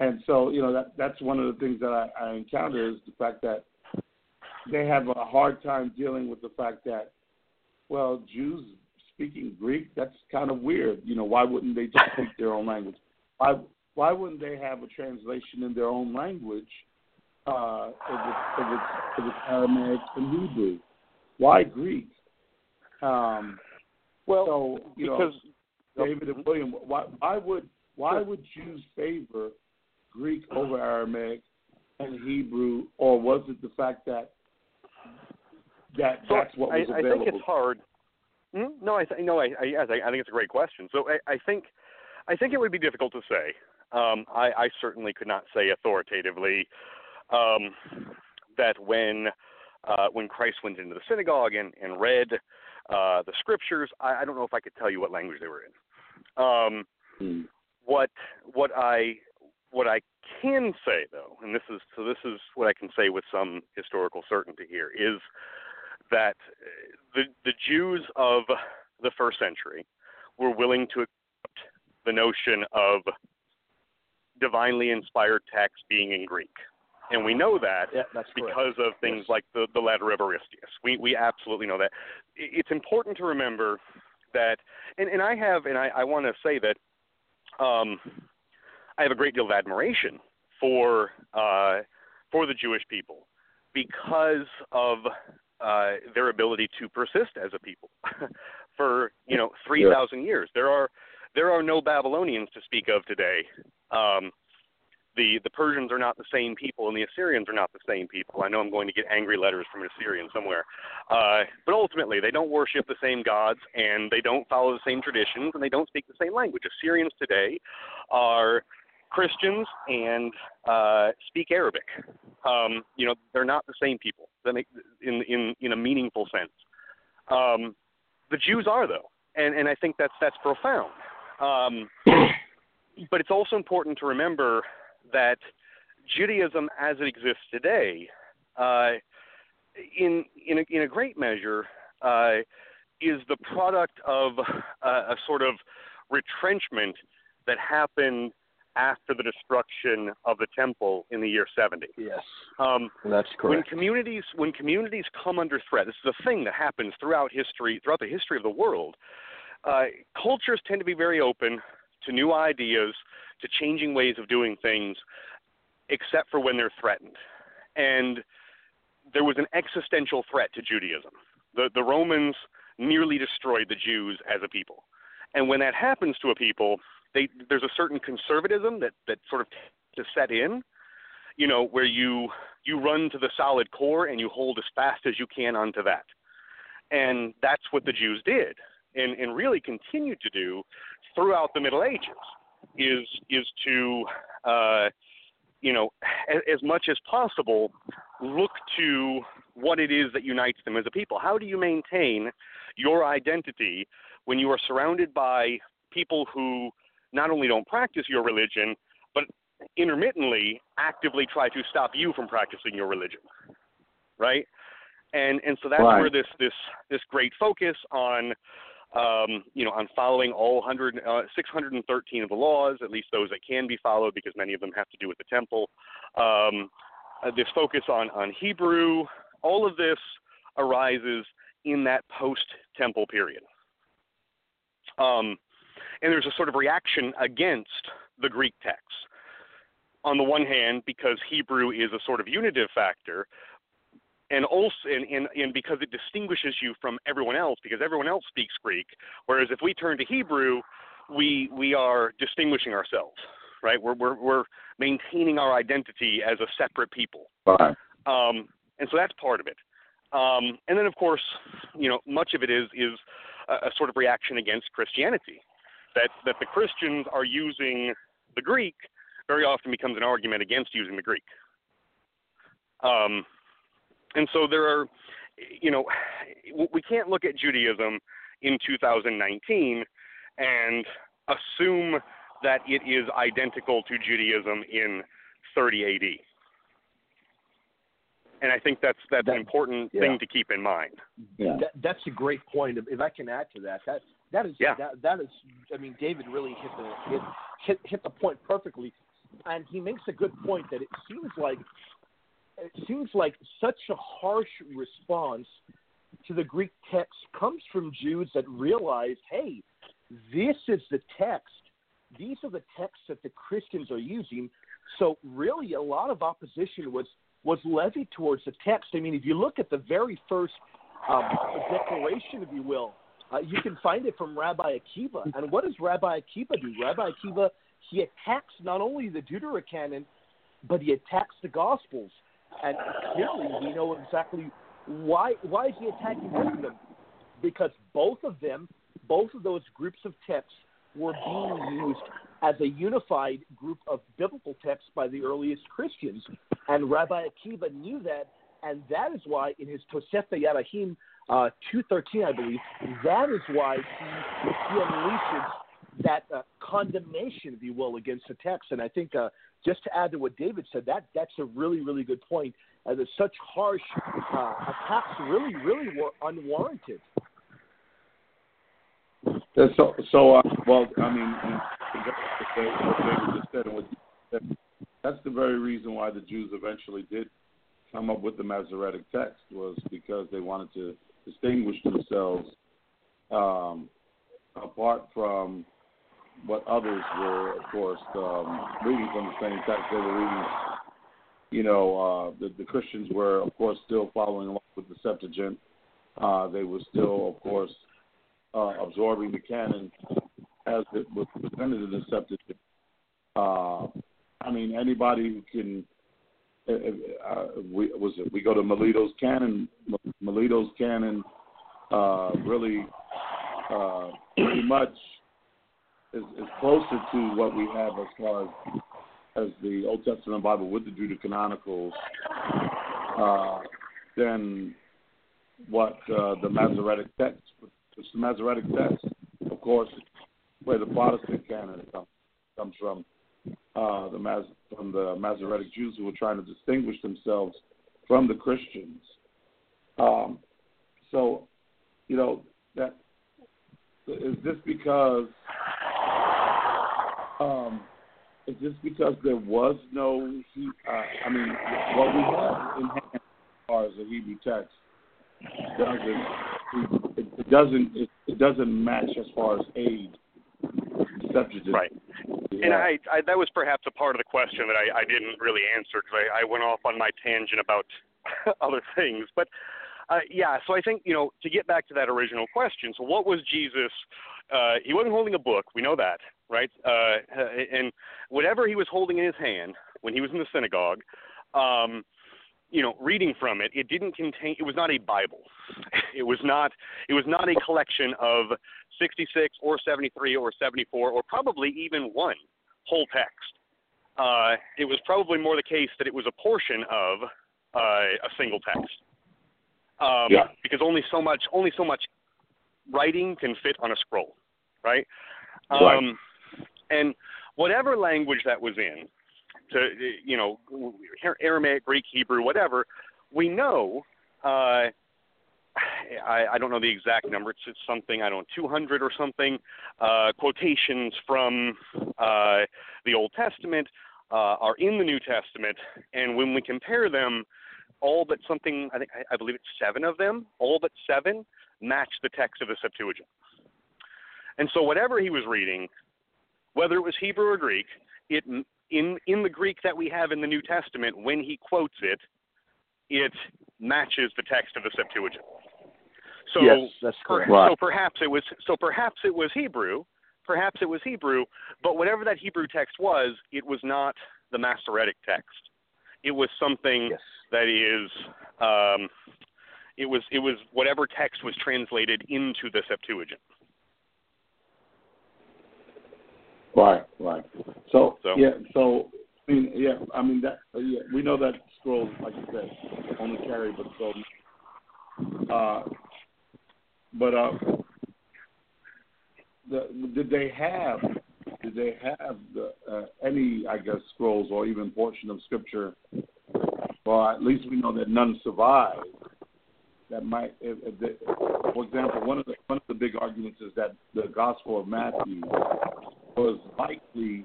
and so, you know, that that's one of the things that I, I encounter is the fact that they have a hard time dealing with the fact that, well, Jews speaking Greek, that's kind of weird. You know, why wouldn't they just speak their own language? Why, why wouldn't they have a translation in their own language uh, if, it's, if, it's, if it's Aramaic and Hebrew? Why Greek? Um, well, so, you because know, David and William, why, why would why would Jews favor Greek over Aramaic and Hebrew, or was it the fact that that that's what was available? I, I think it's hard. Hmm? No, I th- no, I, I yes, I, I think it's a great question. So I, I think I think it would be difficult to say. Um, I, I certainly could not say authoritatively um, that when uh, when Christ went into the synagogue and, and read uh, the scriptures, I, I don't know if I could tell you what language they were in. Um, hmm. What what I what I can say though, and this is so this is what I can say with some historical certainty here, is that the the Jews of the first century were willing to accept the notion of divinely inspired text being in Greek. And we know that yeah, that's because correct. of things yes. like the, the Letter of Aristeas. We we absolutely know that. It's important to remember that, and, and I have, and I, I want to say that um, I have a great deal of admiration for uh, for the Jewish people because of uh, their ability to persist as a people for you know three thousand yeah. years. There are there are no Babylonians to speak of today. Um, the the Persians are not the same people, and the Assyrians are not the same people. I know I'm going to get angry letters from an Assyrian somewhere, uh, but ultimately they don't worship the same gods, and they don't follow the same traditions, and they don't speak the same language. Assyrians today are Christians and uh, speak Arabic. Um, you know, they're not the same people. That make in in in a meaningful sense. Um, the Jews are though, and and I think that's that's profound. Um, but it's also important to remember that Judaism, as it exists today, uh, in in a, in a great measure, uh, is the product of a, a sort of retrenchment that happened after the destruction of the temple in the year seventy. Yes, um, that's correct. When communities when communities come under threat, this is a thing that happens throughout history, throughout the history of the world. Uh, cultures tend to be very open to new ideas, to changing ways of doing things, except for when they're threatened. And there was an existential threat to Judaism. The, the Romans nearly destroyed the Jews as a people. And when that happens to a people, they, there's a certain conservatism that, that sort of to set in, you know, where you, you run to the solid core and you hold as fast as you can onto that. And that's what the Jews did and, and really continued to do throughout the Middle Ages. Is is to uh, you know as, as much as possible look to what it is that unites them as a people. How do you maintain your identity when you are surrounded by people who not only don't practice your religion, but intermittently actively try to stop you from practicing your religion, right? And and so that's right. where this this this great focus on Um, you know, on following all six hundred thirteen of the laws, at least those that can be followed, because many of them have to do with the temple. Um, this focus on, on Hebrew, all of this arises in that post-temple period. Um, and there's a sort of reaction against the Greek texts. On the one hand, because Hebrew is a sort of unitive factor, And also, and, and, and because it distinguishes you from everyone else, because everyone else speaks Greek. Whereas if we turn to Hebrew, we we are distinguishing ourselves, right? We're we're, we're maintaining our identity as a separate people, right. um, and so that's part of it. Um, and then, of course, you know, much of it is is a, a sort of reaction against Christianity, that that the Christians are using the Greek very often becomes an argument against using the Greek. Um, And so there are, you know, we can't look at Judaism in two thousand nineteen and assume that it is identical to Judaism in thirty A D And I think that's that's that, an important yeah. thing to keep in mind. Yeah. That, that's a great point. If I can add to that, that that is yeah. that, that is. I mean, David really hit the hit, hit hit the point perfectly, and he makes a good point that it seems like it seems like such a harsh response to the Greek text comes from Jews that realize, hey, this is the text. These are the texts that the Christians are using. So really a lot of opposition was, was levied towards the text. I mean, if you look at the very first um, declaration, if you will, uh, you can find it from Rabbi Akiva. And what does Rabbi Akiva do? Rabbi Akiva, he attacks not only the Deuterocanon, but he attacks the Gospels. And clearly we know exactly why why is he attacking both of them? Because both of them, both of those groups of texts were being used as a unified group of biblical texts by the earliest Christians. And Rabbi Akiva knew that, and that is why in his Tosefta Yad Ahim uh, two thirteen, I believe, that is why he, he unleashes that uh, condemnation, if you will, against the text. And I think uh, just to add to what David said, that that's a really, really good point. Uh, that such harsh uh, attacks really, really were unwarranted. So, so uh, well, I mean, what David just said was that that's the very reason why the Jews eventually did come up with the Masoretic text, was because they wanted to distinguish themselves um, apart from what others were, of course, um, reading from the same text they were reading. You know, uh, the, the Christians were, of course, still following along with the Septuagint. Uh, they were still, of course, uh, absorbing the canon as it was presented in the Septuagint. Uh, I mean, anybody who can, uh, uh, we, was it, we go to Melito's canon. Melito's canon uh, really, uh, pretty much is, is closer to what we have as far as as the Old Testament Bible with the Deuterocanonicals uh, than what uh, the Masoretic text. It's the Masoretic text, of course, where the Protestant canon comes from, uh, the Mas- from the Masoretic Jews who were trying to distinguish themselves from the Christians. Um, so, you know, that is this because... Um, Is this because there was no, uh, I mean, what we have in hand as far as the Hebrew text doesn't, it, it doesn't, it, it doesn't match as far as age. Right, yeah. And I, I that was perhaps a part of the question that I, I didn't really answer because I, I went off on my tangent about other things. But uh, yeah, so I think you know to get back to that original question. So what was Jesus? Uh, he wasn't holding a book. We know that. Right, uh, and whatever he was holding in his hand when he was in the synagogue, um, you know, reading from it, it didn't contain. It was not a Bible. It was not. It was not a collection of sixty-six or seventy-three or seventy-four or probably even one whole text. Uh, it was probably more the case that it was a portion of uh, a single text, um, yeah. because only so much, only so much writing can fit on a scroll, right? Um, right. And whatever language that was in, to you know, Aramaic, Greek, Hebrew, whatever, we know, uh, I, I don't know the exact number, it's, it's something, I don't know, two hundred or something, uh, quotations from uh, the Old Testament uh, are in the New Testament, and when we compare them, all but something, I think I believe it's seven of them, all but seven match the text of the Septuagint. And so whatever he was reading, whether it was Hebrew or Greek, it in in the Greek that we have in the New Testament, when he quotes it, it matches the text of the Septuagint. So yes, that's correct. Per, so perhaps it was so perhaps it was Hebrew, perhaps it was Hebrew, but whatever that Hebrew text was, it was not the Masoretic text. It was something yes. that is um, it was it was whatever text was translated into the Septuagint. Right, right. So, so yeah, so I mean, yeah, I mean that. Yeah, we know that scrolls, like you said, only carry but so. Uh, but uh, the, did they have? Did they have the, uh, any? I guess scrolls or even portion of scripture or at least we know that none survived. That might, if, if the, for example, one of the one of the big arguments is that the Gospel of Matthew was likely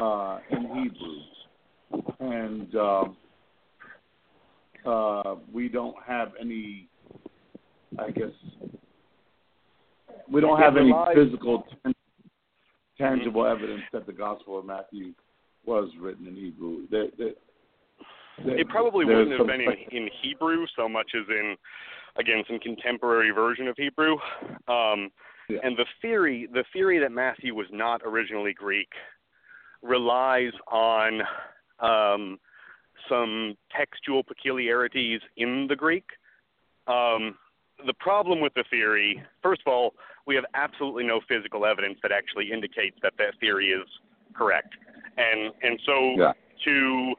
uh, in Hebrew, and uh, uh, we don't have any. I guess we don't have any physical, tangible evidence that the Gospel of Matthew was written in Hebrew. They, they, they, it probably wouldn't have been in, in Hebrew so much as in, again, some contemporary version of Hebrew. Um, yeah. And the theory, the theory that Matthew was not originally Greek relies on um, some textual peculiarities in the Greek. Um, the problem with the theory, first of all, we have absolutely no physical evidence that actually indicates that that theory is correct. And and so yeah. to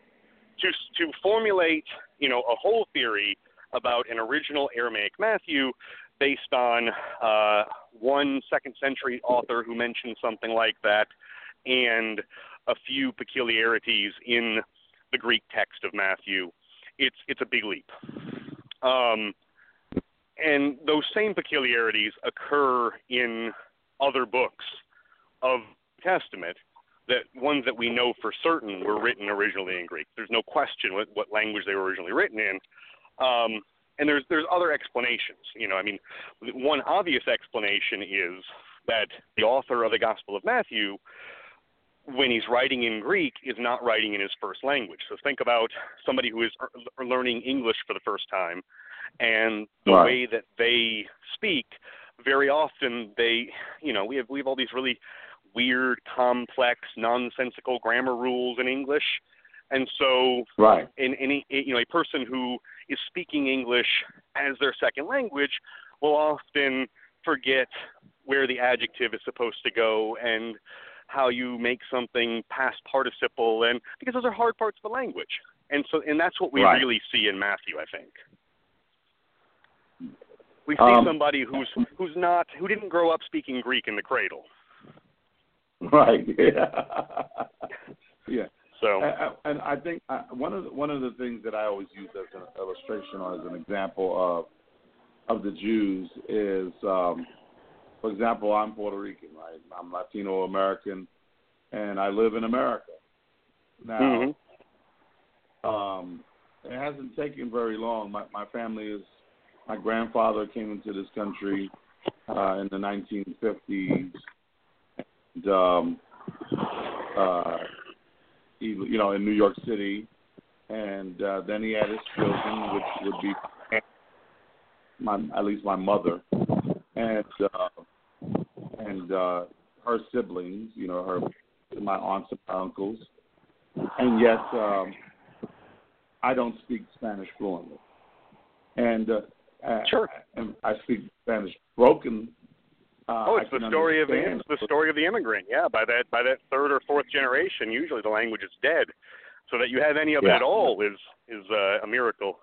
to to formulate, you know, a whole theory about an original Aramaic Matthew based on uh, one second century author who mentioned something like that and a few peculiarities in the Greek text of Matthew, it's it's a big leap. Um, and those same peculiarities occur in other books of the Testament. That ones that we know for certain were written originally in Greek. There's no question what, what language they were originally written in. Um, and there's there's other explanations. You know, I mean, one obvious explanation is that the author of the Gospel of Matthew, when he's writing in Greek, is not writing in his first language. So think about somebody who is learning English for the first time, and the right. way that they speak, very often they, you know, we have we have all these really weird, complex, nonsensical grammar rules in English. And so right. in any, you know, a person who is speaking English as their second language will often forget where the adjective is supposed to go and how you make something past participle, and because those are hard parts of the language. And so and that's what we right. really see in Matthew, I think. We see um, somebody who's who's not who didn't grow up speaking Greek in the cradle. Right. Yeah. yeah. So, and, and I think one of the, one of the things that I always use as an illustration or as an example of of the Jews is, um, for example, I'm Puerto Rican, right? I'm Latino American, and I live in America. Now, mm-hmm. um, it hasn't taken very long. My, my family is. My grandfather came into this country uh, in the nineteen fifties. And, um, uh, he, you know, in New York City, and uh, then he had his children, which would be my, at least my mother, and uh, and uh, her siblings, you know, her my aunts and my uncles, and yet um, I don't speak Spanish fluently, and uh, sure, I, I speak Spanish broken. Uh, oh, it's the story understand. of the, it's the story of the immigrant. Yeah, by that by that third or fourth generation, usually the language is dead. So that you have any of yeah. it at all is is uh, a miracle.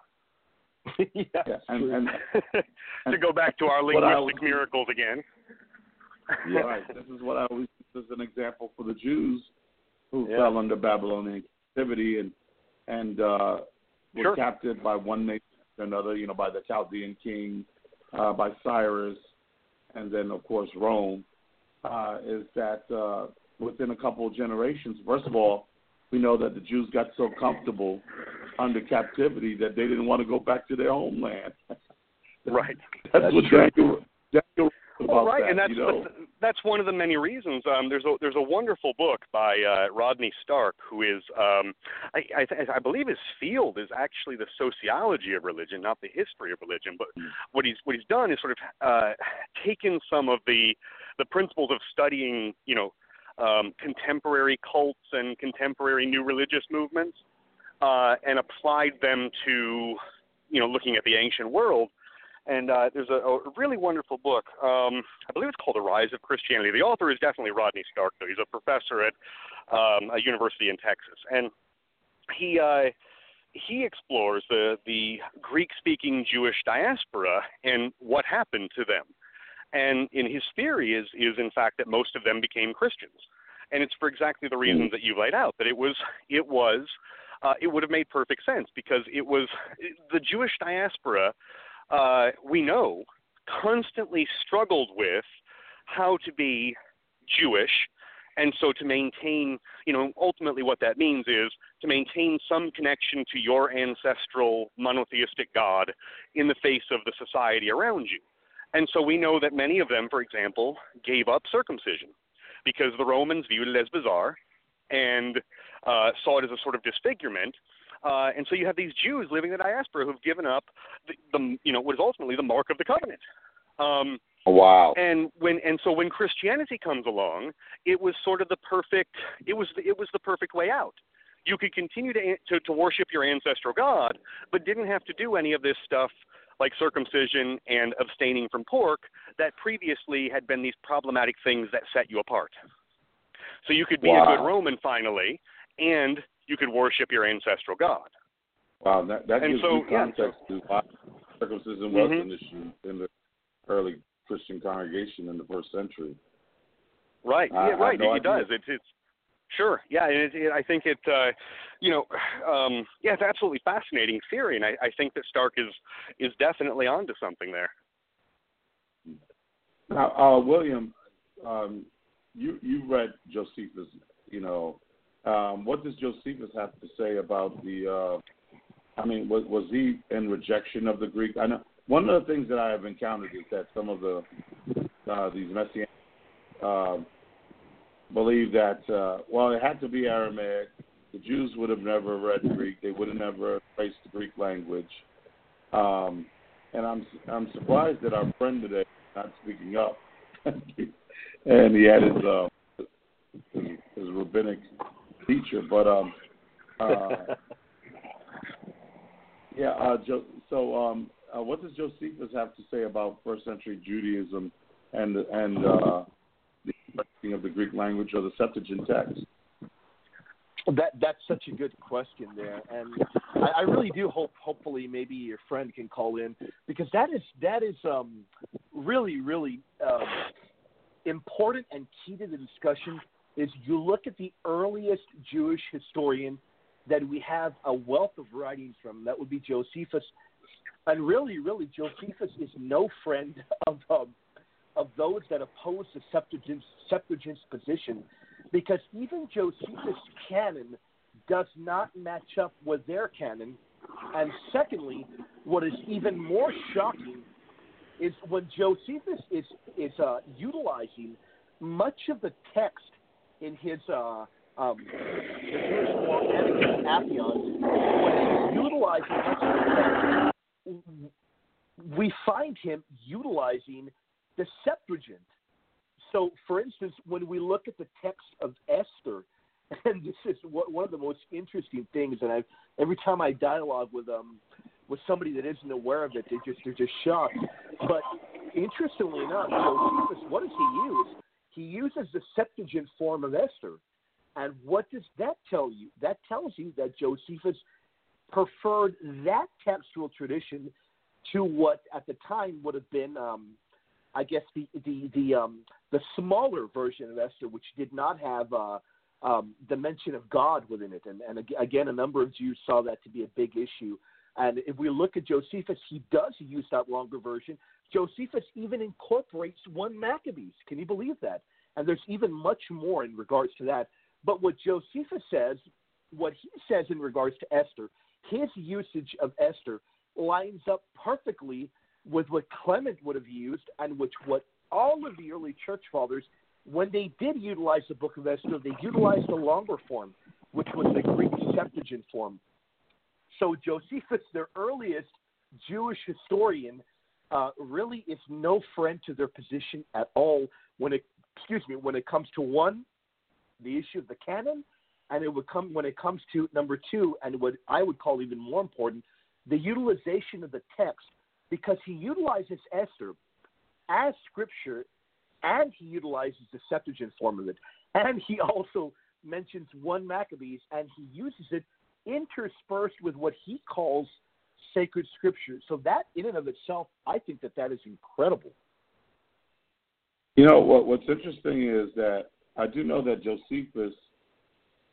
yeah, yeah. And, and, to go back to our linguistic always, miracles again. yeah, right. This is what I always use as an example for the Jews who yeah. fell under Babylonian captivity and and uh, were sure. captured by one nation to another. You know, by the Chaldean king, uh, by Cyrus. And then, of course, Rome, uh, is that uh, within a couple of generations, first of all, we know that the Jews got so comfortable under captivity that they didn't want to go back to their homeland. Right. That's, that's what Daniel was about. Right, that, and that's, you know? that's one of the many reasons. Um, there's, a, there's a wonderful book by uh, Rodney Stark, who is, um, I, I, th- I believe his field is actually the sociology of religion, not the history of religion. But mm. what he's what he's done is sort of uh, taken some of the the principles of studying, you know, um, contemporary cults and contemporary new religious movements, uh, and applied them to, you know, looking at the ancient world. And uh, there's a, a really wonderful book. Um, I believe it's called The Rise of Christianity. The author is definitely Rodney Stark, though. He's a professor at um, a university in Texas. And he uh, he explores the, the Greek-speaking Jewish diaspora and what happened to them. And in his theory is, is, in fact, that most of them became Christians. And it's for exactly the reasons that you laid out, that it was it was uh, it would have made perfect sense, because it was the Jewish diaspora, uh, we know, constantly struggled with how to be Jewish. And so to maintain, you know, ultimately what that means is to maintain some connection to your ancestral monotheistic God in the face of the society around you. And so we know that many of them, for example, gave up circumcision because the Romans viewed it as bizarre and uh, saw it as a sort of disfigurement. Uh, and so you have these Jews living in the diaspora who've given up the, the you know, what is ultimately the mark of the covenant. Um, Wow. And when and so when Christianity comes along, it was sort of the perfect it was the, it was the perfect way out. You could continue to, to to worship your ancestral God, but didn't have to do any of this stuff like circumcision and abstaining from pork that previously had been these problematic things that set you apart. So you could be wow. a good Roman finally, and you could worship your ancestral God. Wow, that, that gives so, you context yeah, so, to why circumcision was mm-hmm. an issue in the early Christian congregation in the first century. Right. Yeah, right. It, it does. It's, it's sure. Yeah. And it, it, I think it, uh, you know, um, yeah, it's absolutely fascinating theory. And I, I think that Stark is, is definitely onto something there. Now, uh, William, um, you, you read Josephus, you know, um, what does Josephus have to say about the, uh, I mean, was, was he in rejection of the Greek? I know, one of the things that I have encountered is that some of the uh, these Messianics uh, believe that, uh, well, it had to be Aramaic. The Jews would have never read Greek. They would have never embraced the Greek language. Um, and I'm I'm surprised that our friend today is not speaking up. And he had his, uh, his, his rabbinic teacher. But, um, uh, yeah, uh, so... Um, Uh, what does Josephus have to say about first-century Judaism and and uh, the teaching of the Greek language or the Septuagint text? That that's such a good question there, and I, I really do hope. Hopefully, maybe your friend can call in, because that is that is um, really really um, important and key to the discussion. Is you look at the earliest Jewish historian that we have a wealth of writings from. That would be Josephus. And really, really, Josephus is no friend of um, of those that oppose the Septuagint's, Septuagint's position, because even Josephus' canon does not match up with their canon. And secondly, what is even more shocking is when Josephus is is uh, utilizing much of the text in his uh, um, the Jewish Qumran Appian, when he's utilizing much of the text, we find him utilizing the Septuagint. So, for instance, when we look at the text of Esther, and this is one of the most interesting things, and I've, every time I dialogue with um with somebody that isn't aware of it, they just they're just shocked. But interestingly enough, Josephus, what does he use? He uses the Septuagint form of Esther, and what does that tell you? That tells you that Josephus preferred that textual tradition to what at the time would have been, um, I guess, the the the, um, the smaller version of Esther, which did not have uh, um, the mention of God within it. And, and again, a number of Jews saw that to be a big issue. And if we look at Josephus, he does use that longer version. Josephus even incorporates one Maccabees. Can you believe that? And there's even much more in regards to that. But what Josephus says, what he says in regards to Esther, his usage of Esther lines up perfectly with what Clement would have used, and which what all of the early church fathers, when they did utilize the book of Esther, they utilized the longer form, which was the Greek Septuagint form. So Josephus, their earliest Jewish historian, uh, really is no friend to their position at all when it, excuse me, when it comes to, one, the issue of the canon, and it would come when it comes to number two, and what I would call even more important, the utilization of the text, because he utilizes Esther as scripture, and he utilizes the Septuagint form of it, and he also mentions one Maccabees, and he uses it interspersed with what he calls sacred scripture. So that, in and of itself, I think that that is incredible. You know, what, what's interesting is that I do know that Josephus,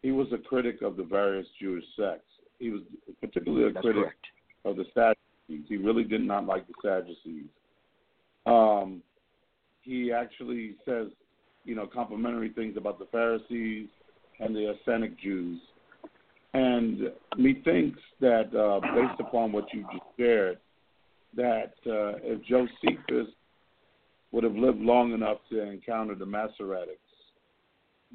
he was a critic of the various Jewish sects, he was particularly a That's critic correct. of the Sadducees. He really did not like the Sadducees. Um, he actually says, you know, complimentary things about the Pharisees and the Essenic Jews. And methinks that uh, based upon what you just shared, that uh, if Josephus would have lived long enough to encounter the Masoretics,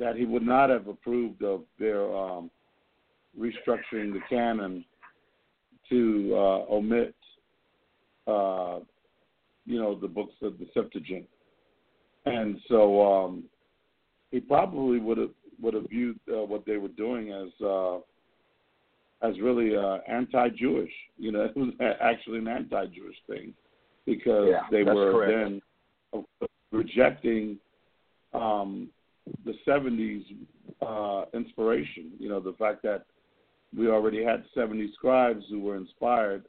that he would not have approved of their um, restructuring the canon to uh, omit, uh, you know, the books of the Septuagint. And so um, he probably would have would have viewed uh, what they were doing as uh, as really uh, anti-Jewish. You know, it was actually an anti-Jewish thing because yeah, they were correct. then rejecting um, the seventies uh, inspiration. You know, the fact that we already had seventy scribes who were inspired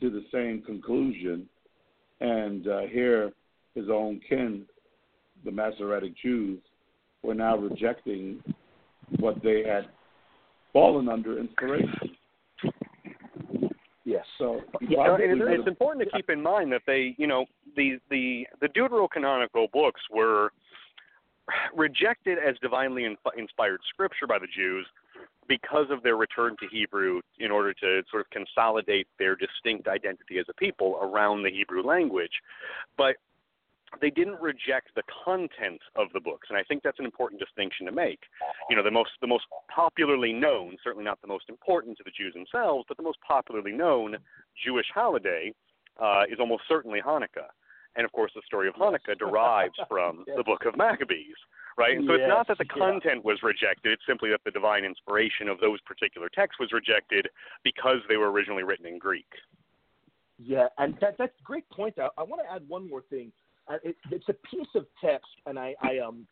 to the same conclusion, and uh, here his own kin, the Masoretic Jews, were now rejecting what they had fallen under inspiration. Yes. So you know, it's, it's important to keep in mind that they, you know, the the the Deuterocanonical books were rejected as divinely inspired scripture by the Jews because of their return to Hebrew in order to sort of consolidate their distinct identity as a people around the Hebrew language. But they didn't reject the content of the books, and I think that's an important distinction to make. You know, the most the most popularly known, certainly not the most important to the Jews themselves, but the most popularly known Jewish holiday uh, is almost certainly Hanukkah. And, of course, the story of Hanukkah derives from yes. the book of Maccabees, right? And so yes, it's not that the content yeah. was rejected. It's simply that the divine inspiration of those particular texts was rejected because they were originally written in Greek. Yeah, and that, that's a great point. I, I want to add one more thing. Uh, it, it's a piece of text, and I, I um,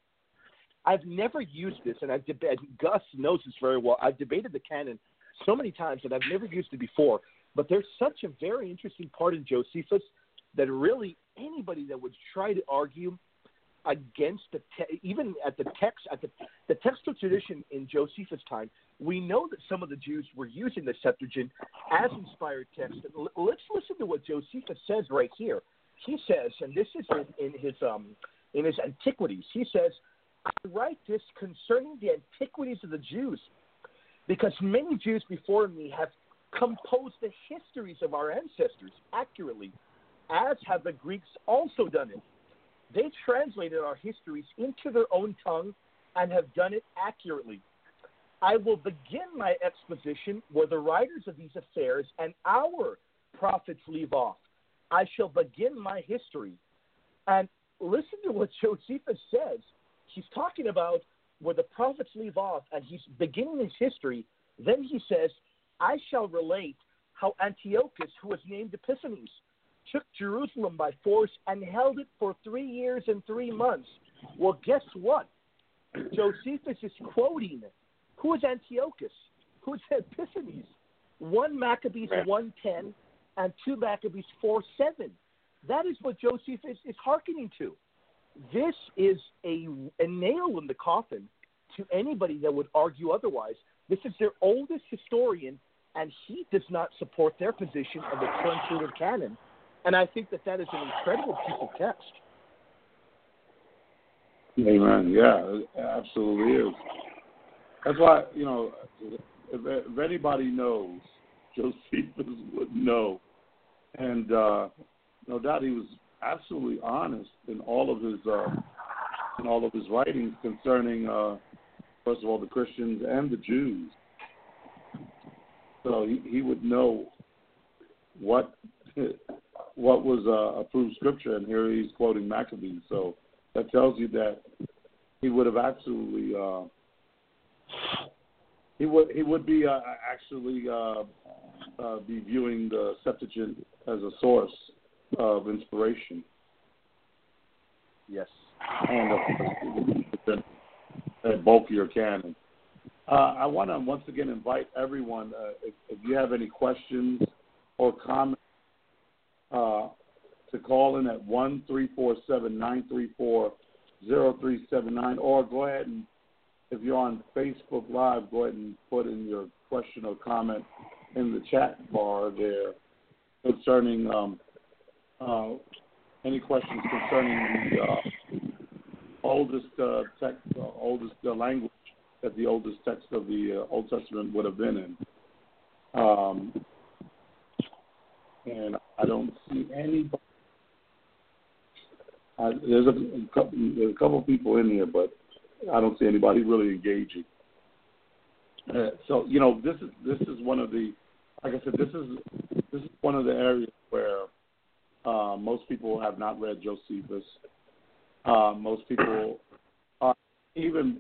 I've never used this, and I've debated. Gus knows this very well. I've debated the canon so many times, and I've never used it before. But there's such a very interesting part in Josephus that really anybody that would try to argue against the te- even at the text at the the textual tradition in Josephus' time, we know that some of the Jews were using the Septuagint as inspired text. And l- let's listen to what Josephus says right here. He says, and this is in, in his um, in his Antiquities, he says, I write this concerning the antiquities of the Jews, because many Jews before me have composed the histories of our ancestors accurately, as have the Greeks also done it. They translated our histories into their own tongue and have done it accurately. I will begin my exposition where the writers of these affairs and our prophets leave off. I shall begin my history. And listen to what Josephus says. He's talking about where the prophets leave off, and he's beginning his history. Then he says, I shall relate how Antiochus, who was named Epiphanes, took Jerusalem by force and held it for three years and three months. Well, guess what? Josephus is quoting who is Antiochus, who is Epiphanes, one Maccabees one ten, and two Maccabees four seven. That is what Josephus is, is hearkening to. This is a, a nail in the coffin to anybody that would argue otherwise. This is their oldest historian, and he does not support their position of the current canon. And I think that that is an incredible piece of text. Amen. Yeah, it absolutely is. That's why, you know, if, if anybody knows, Josephus would know. And uh, no doubt he was absolutely honest in all of his uh, in all of his writings concerning, uh, first of all, the Christians and the Jews. So he, he would know what what was uh, approved scripture, and here he's quoting Maccabees. So that tells you that he would have absolutely uh, he would he would be uh, actually. Uh, Uh, be viewing the Septuagint as a source of inspiration. Yes. And a, a bulkier canon. Uh, I want to once again invite everyone, uh, if, if you have any questions or comments, uh, to call in at one three four seven nine three four zero three seven nine, or go ahead and If you're on Facebook Live, go ahead and put in your question or comment in the chat bar there concerning um, uh, any questions concerning the uh, oldest uh, text, uh, oldest uh, language that the oldest text of the uh, Old Testament would have been in. Um, and I don't see anybody. I, there's, a, a couple, there's a couple people in here, but I don't see anybody really engaging. Uh, so you know, this is this is one of the, like I said, this is this is one of the areas where uh, most people have not read Josephus. Uh, most people are even.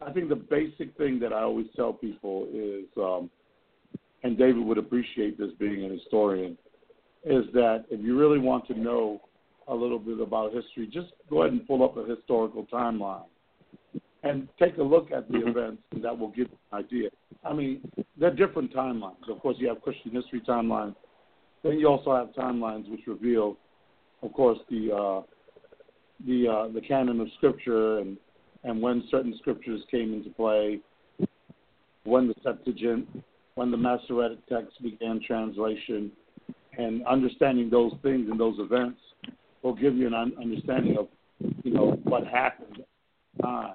I think the basic thing that I always tell people is, um, and David would appreciate this being an historian, is that if you really want to know a little bit about history, just go ahead and pull up a historical timeline and take a look at the events, and that will give you an idea. I mean, there are different timelines. Of course, you have Christian history timelines. Then you also have timelines which reveal, of course, the uh, the uh, the canon of Scripture and, and when certain Scriptures came into play, when the Septuagint, when the Masoretic text began translation, and understanding those things and those events will give you an understanding of, you know, what happened. Times.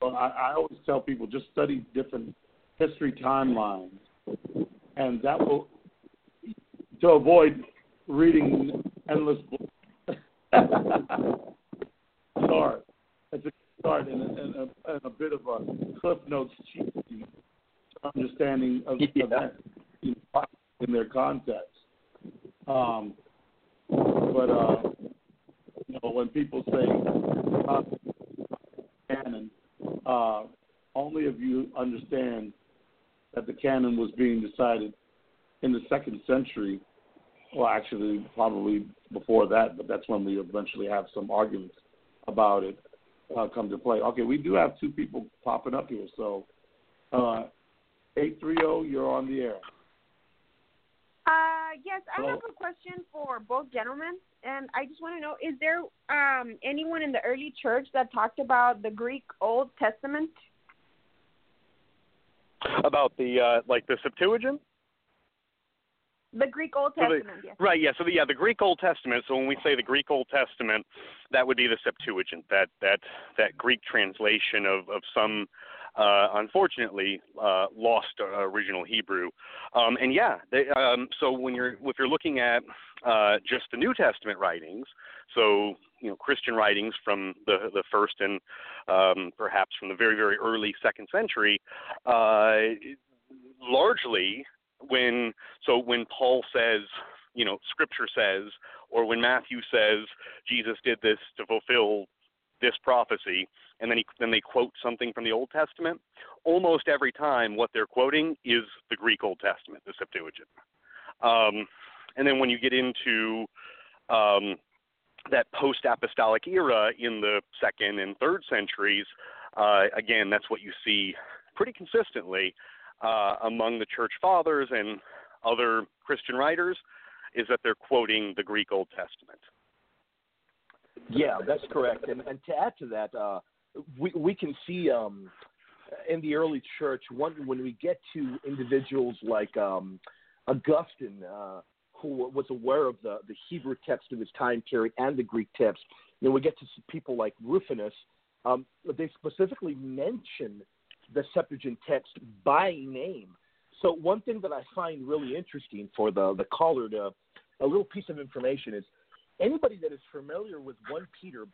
So I, I always tell people just study different history timelines, and that will to avoid reading endless books. Start. It's a start and, and, a, and a bit of a cliff notes cheat sheet to understanding of yeah. events in their context. Um, but uh, you know, when people say. Uh, Canon, uh, only if you understand that the canon was being decided in the second century, well, actually, probably before that, but that's when we eventually have some arguments about it uh, come to play. Okay, we do have two people popping up here, so uh, eight three zero, you're on the air. Uh, yes, I have a question for both gentlemen, and I just want to know, is there um, anyone in the early church that talked about the Greek Old Testament? About the, uh, like, the Septuagint? The Greek Old Testament, so the, yes. Right, yeah, so the, yeah, the Greek Old Testament, so when we say the Greek Old Testament, that would be the Septuagint, that that, that Greek translation of, of some... Uh, unfortunately, uh, lost uh, original Hebrew, um, and yeah. They, um, so when you're if you're looking at uh, just the New Testament writings, so you know Christian writings from the the first and um, perhaps from the very very early second century, uh, largely when so when Paul says. You know, Scripture says, or when Matthew says Jesus did this to fulfill. This prophecy, and then he, then they quote something from the Old Testament. Almost every time, what they're quoting is the Greek Old Testament, the Septuagint. Um, and then when you get into um, that post-apostolic era in the second and third centuries, uh, again, that's what you see pretty consistently uh, among the church fathers and other Christian writers, is that they're quoting the Greek Old Testament. Yeah, that's correct. And, and to add to that, uh, we we can see um, in the early church one, when we get to individuals like um, Augustine, uh, who was aware of the, the Hebrew text of his time period and the Greek text, you know, we get to see people like Rufinus. Um, they specifically mention the Septuagint text by name. So one thing that I find really interesting for the, the caller to a little piece of information is, anybody that is familiar with First Peter,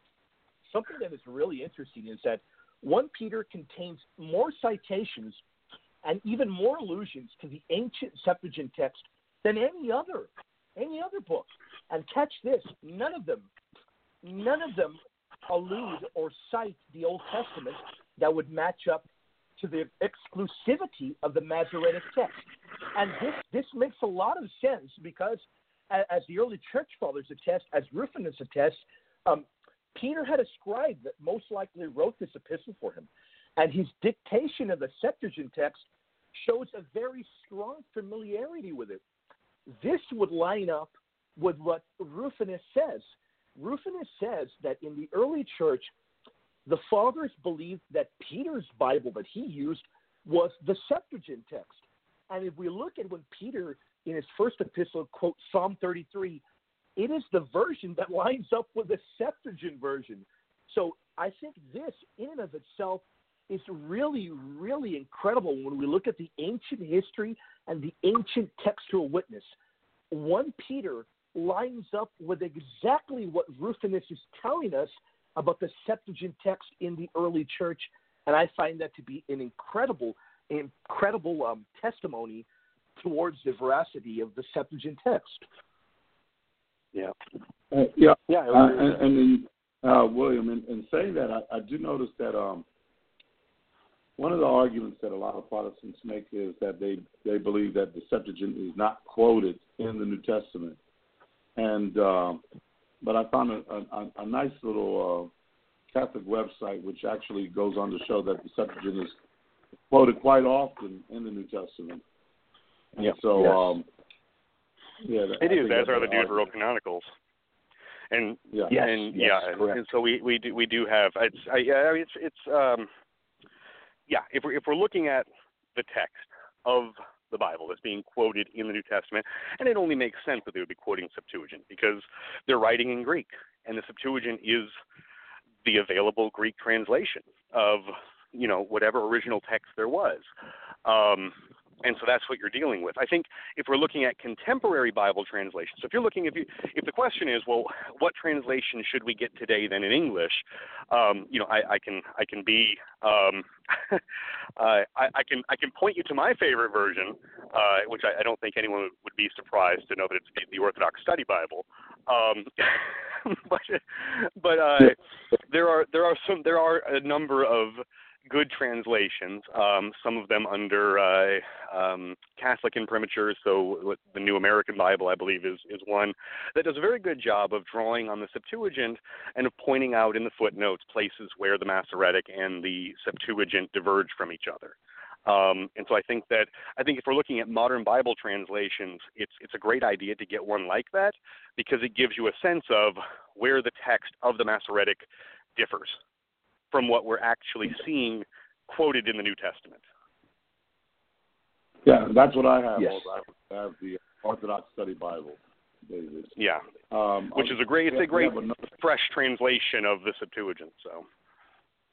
something that is really interesting is that First Peter contains more citations and even more allusions to the ancient Septuagint text than any other, any other book. And catch this, none of them, none of them allude or cite the Old Testament that would match up to the exclusivity of the Masoretic text. And this, this makes a lot of sense because as the early church fathers attest, as Rufinus attests, um, Peter had a scribe that most likely wrote this epistle for him. And his dictation of the Septuagint text shows a very strong familiarity with it. This would line up with what Rufinus says. Rufinus says that in the early church, The fathers believed that Peter's Bible that he used was the Septuagint text. And if we look at when Peter, in his first epistle, quotes Psalm thirty-three, it is the version that lines up with the Septuagint version. So I think this, in and of itself, is really, really incredible when we look at the ancient history and the ancient textual witness. First Peter lines up with exactly what Rufinus is telling us about the Septuagint text in the early church, and I find that to be an incredible, incredible um, testimony towards the veracity of the Septuagint text. Yeah, uh, yeah, yeah. Uh, and, and then, uh, William, in, in saying that, I, I do notice that um, one of the arguments that a lot of Protestants make is that they they believe that the Septuagint is not quoted in the New Testament, and uh, but I found a, a, a nice little uh, Catholic website which actually goes on to show that the Septuagint is quoted quite often in the New Testament. And yeah. So, yes. um, yeah, it I is, as are the Deuterocanonicals. And yeah, yes, and, yes, yeah and, and so we, we do we do have it's I, I, it's it's um yeah if we if we're looking at the text of the Bible that's being quoted in the New Testament, and it only makes sense that they would be quoting Septuagint because they're writing in Greek, and the Septuagint is the available Greek translation of, you know, whatever original text there was. Um, and so that's what you're dealing with. I think if we're looking at contemporary Bible translations, so if you're looking, if you, if the question is, well, what translation should we get today then in English? Um, you know, I, I can, I can be, um, uh, I, I can, I can point you to my favorite version, uh, which I, I don't think anyone would be surprised to know that it's the Orthodox Study Bible. Um, but, but uh, there are, there are some, there are a number of good translations, um, some of them under uh, um, Catholic imprimaturs. So the New American Bible, I believe, is, is one that does a very good job of drawing on the Septuagint and of pointing out in the footnotes places where the Masoretic and the Septuagint diverge from each other. Um, and so I think that I think if we're looking at modern Bible translations, it's it's a great idea to get one like that because it gives you a sense of where the text of the Masoretic differs from what we're actually seeing quoted in the New Testament. Yeah, that's what I have. Yes. I have the Orthodox Study Bible, David. Yeah, um, which is a great, it's a great another, fresh translation of the Septuagint. So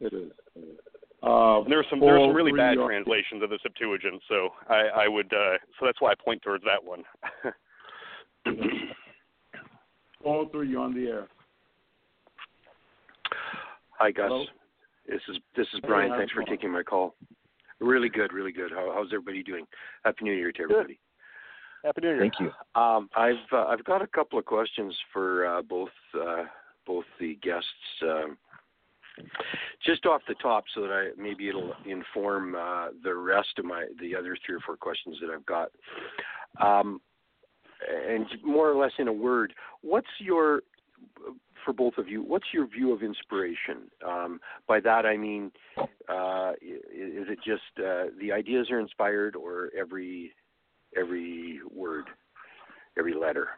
it is. It is. Uh, there are some, there are some really bad translations of the Septuagint. So I, I would, uh, so that's why I point towards that one. All three, you're on the air. Hi, Gus. Hello? This is this is Brian. Thanks for taking my call. Really good, really good. How, how's everybody doing? Happy New Year to everybody. Good. Happy New Year. Thank you. Um, I've uh, I've got a couple of questions for uh, both uh, both the guests. Um, just off the top, so that I maybe it'll inform uh, the rest of my the other three or four questions that I've got. Um, and more or less in a word, what's your for both of you, what's your view of inspiration? Um, by that I mean, uh, is it just uh, the ideas are inspired, or every every word, every letter?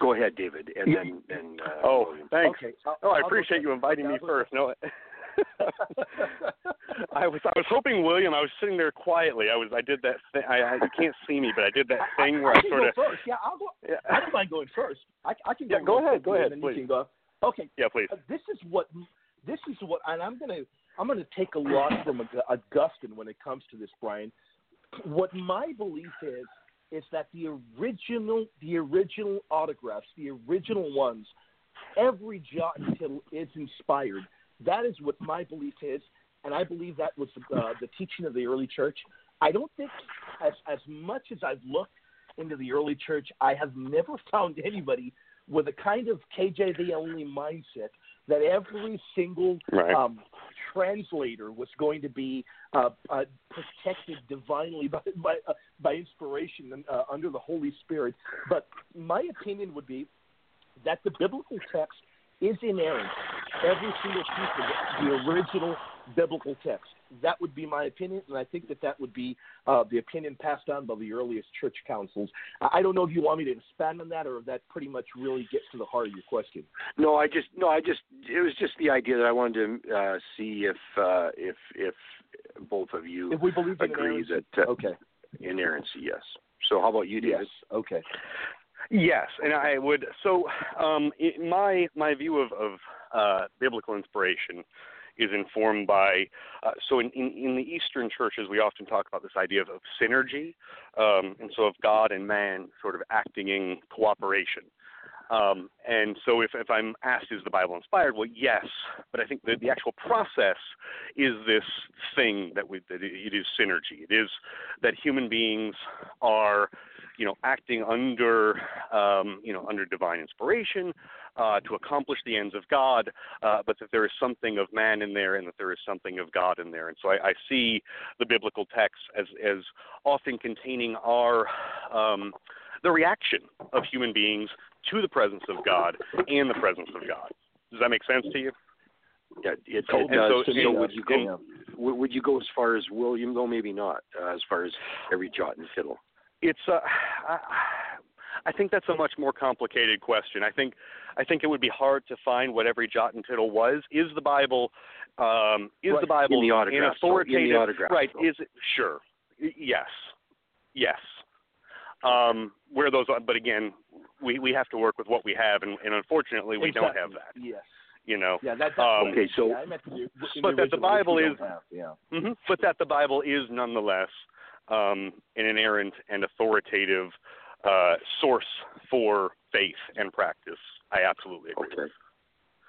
Go ahead, David, and then. And, uh, oh, William. Thanks. Okay. Oh, I appreciate you inviting me first. No, I was I was hoping William. I was sitting there quietly. I was I did that thing. I, I you can't see me, but I did that thing where I, I, I sort of. First. Yeah, I'll go. Yeah. I don't mind going first. I, I can go. Yeah, go ahead. Go ahead. Please. Go. Okay. Yeah, please. Uh, this is what this is what, and I'm gonna I'm gonna take a lot from Augustine when it comes to this, Brian. What my belief is is that the original the original autographs, the original ones, every jot and tittle is inspired. That is what my belief is, and I believe that was uh, the teaching of the early church. I don't think, as as much as I've looked into the early church, I have never found anybody with a kind of K J V only mindset that every single right. um, translator was going to be uh, uh, protected divinely by by, uh, by inspiration and, uh, under the Holy Spirit. But my opinion would be that the biblical text is inerrant. Every single piece of it, the original biblical text. That would be my opinion, and I think that that would be uh, the opinion passed on by the earliest church councils. I don't know if you want me to expand on that, or if that pretty much really gets to the heart of your question. No, I just no, I just it was just the idea that I wanted to uh, see if uh, if if both of you if we believe agree in that uh, okay inerrancy, yes. So how about you, David? Yes. Okay. Yes, and I would. So um, in my my view of of uh, biblical inspiration is informed by, uh, so in, in, in the Eastern churches, we often talk about this idea of, of synergy, um, and so of God and man sort of acting in cooperation. Um, and so if, if I'm asked, is the Bible inspired? Well, yes, but I think that the actual process is this thing that, we, that it is synergy. It is that human beings are, you know, acting under, um, you know, under divine inspiration uh, to accomplish the ends of God, uh, but that there is something of man in there and that there is something of God in there. And so I, I see the biblical text as, as often containing our um, the reaction of human beings to the presence of God and the presence of God. Does that make sense to you? Yeah, it does. So, so, so would you go? And, would you go as far as William, though? Maybe not. Uh, as far as every jot and fiddle. It's. Uh, I, I think that's a much more complicated question. I think. I think it would be hard to find what every jot and tittle was. Is the Bible? Um, is right. the Bible in the autograph, an authoritative? In the autograph, right. So. Is it sure? Yes. Yes. Um, where those are, but again, we, we have to work with what we have, and, and unfortunately, we exactly. don't have that. Yes, you know. Yeah, that's um, okay. So, yeah, I meant to do, but the that the Bible is, have, yeah. mm-hmm, but that the Bible is nonetheless um, an inerrant and authoritative uh, source for faith and practice. I absolutely agree. Okay. With.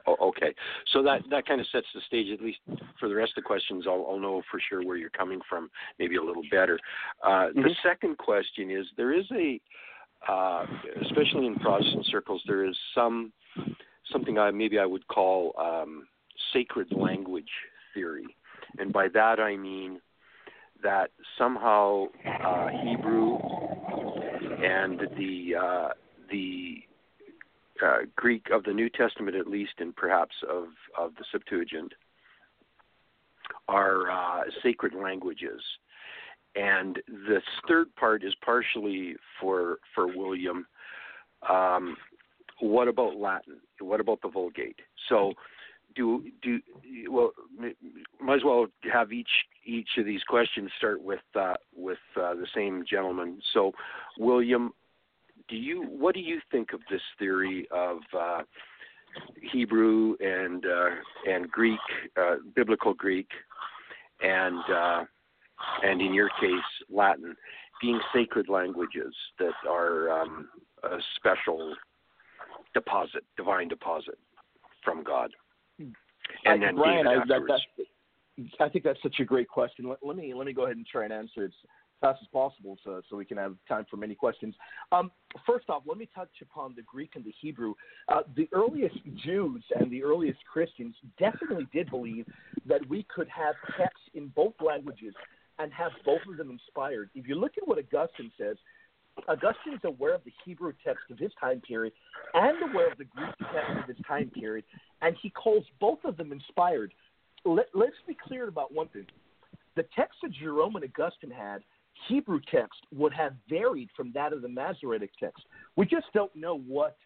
Oh, okay, so that, that kind of sets the stage, at least for the rest of the questions. I'll, I'll know for sure where you're coming from, maybe a little better. Uh, mm-hmm. The second question is, there is a, uh, especially in Protestant circles, there is some something I maybe I would call um, sacred language theory. And by that I mean that somehow uh, Hebrew and the uh, the Uh, Greek of the New Testament, at least, and perhaps of, of the Septuagint, are uh, sacred languages. And this third part is partially for for William. Um, what about Latin? What about the Vulgate? So, do do well? Might as well have each each of these questions start with uh, with uh, the same gentleman. So, William. Do you? What do you think of this theory of uh, Hebrew and uh, and Greek, uh, biblical Greek, and uh, and in your case Latin, being sacred languages that are um, a special deposit, divine deposit from God, and I, then Brian, I, afterwards. That, that, I think that's such a great question. Let, let me let me go ahead and try and answer it fast as possible, so, so we can have time for many questions. Um, first off, let me touch upon the Greek and the Hebrew. Uh, the earliest Jews and the earliest Christians definitely did believe that we could have texts in both languages and have both of them inspired. If you look at what Augustine says, Augustine is aware of the Hebrew text of his time period and aware of the Greek text of his time period, and he calls both of them inspired. Let, let's be clear about one thing. The text that Jerome and Augustine had, Hebrew text would have varied from that of the Masoretic text. We just don't know what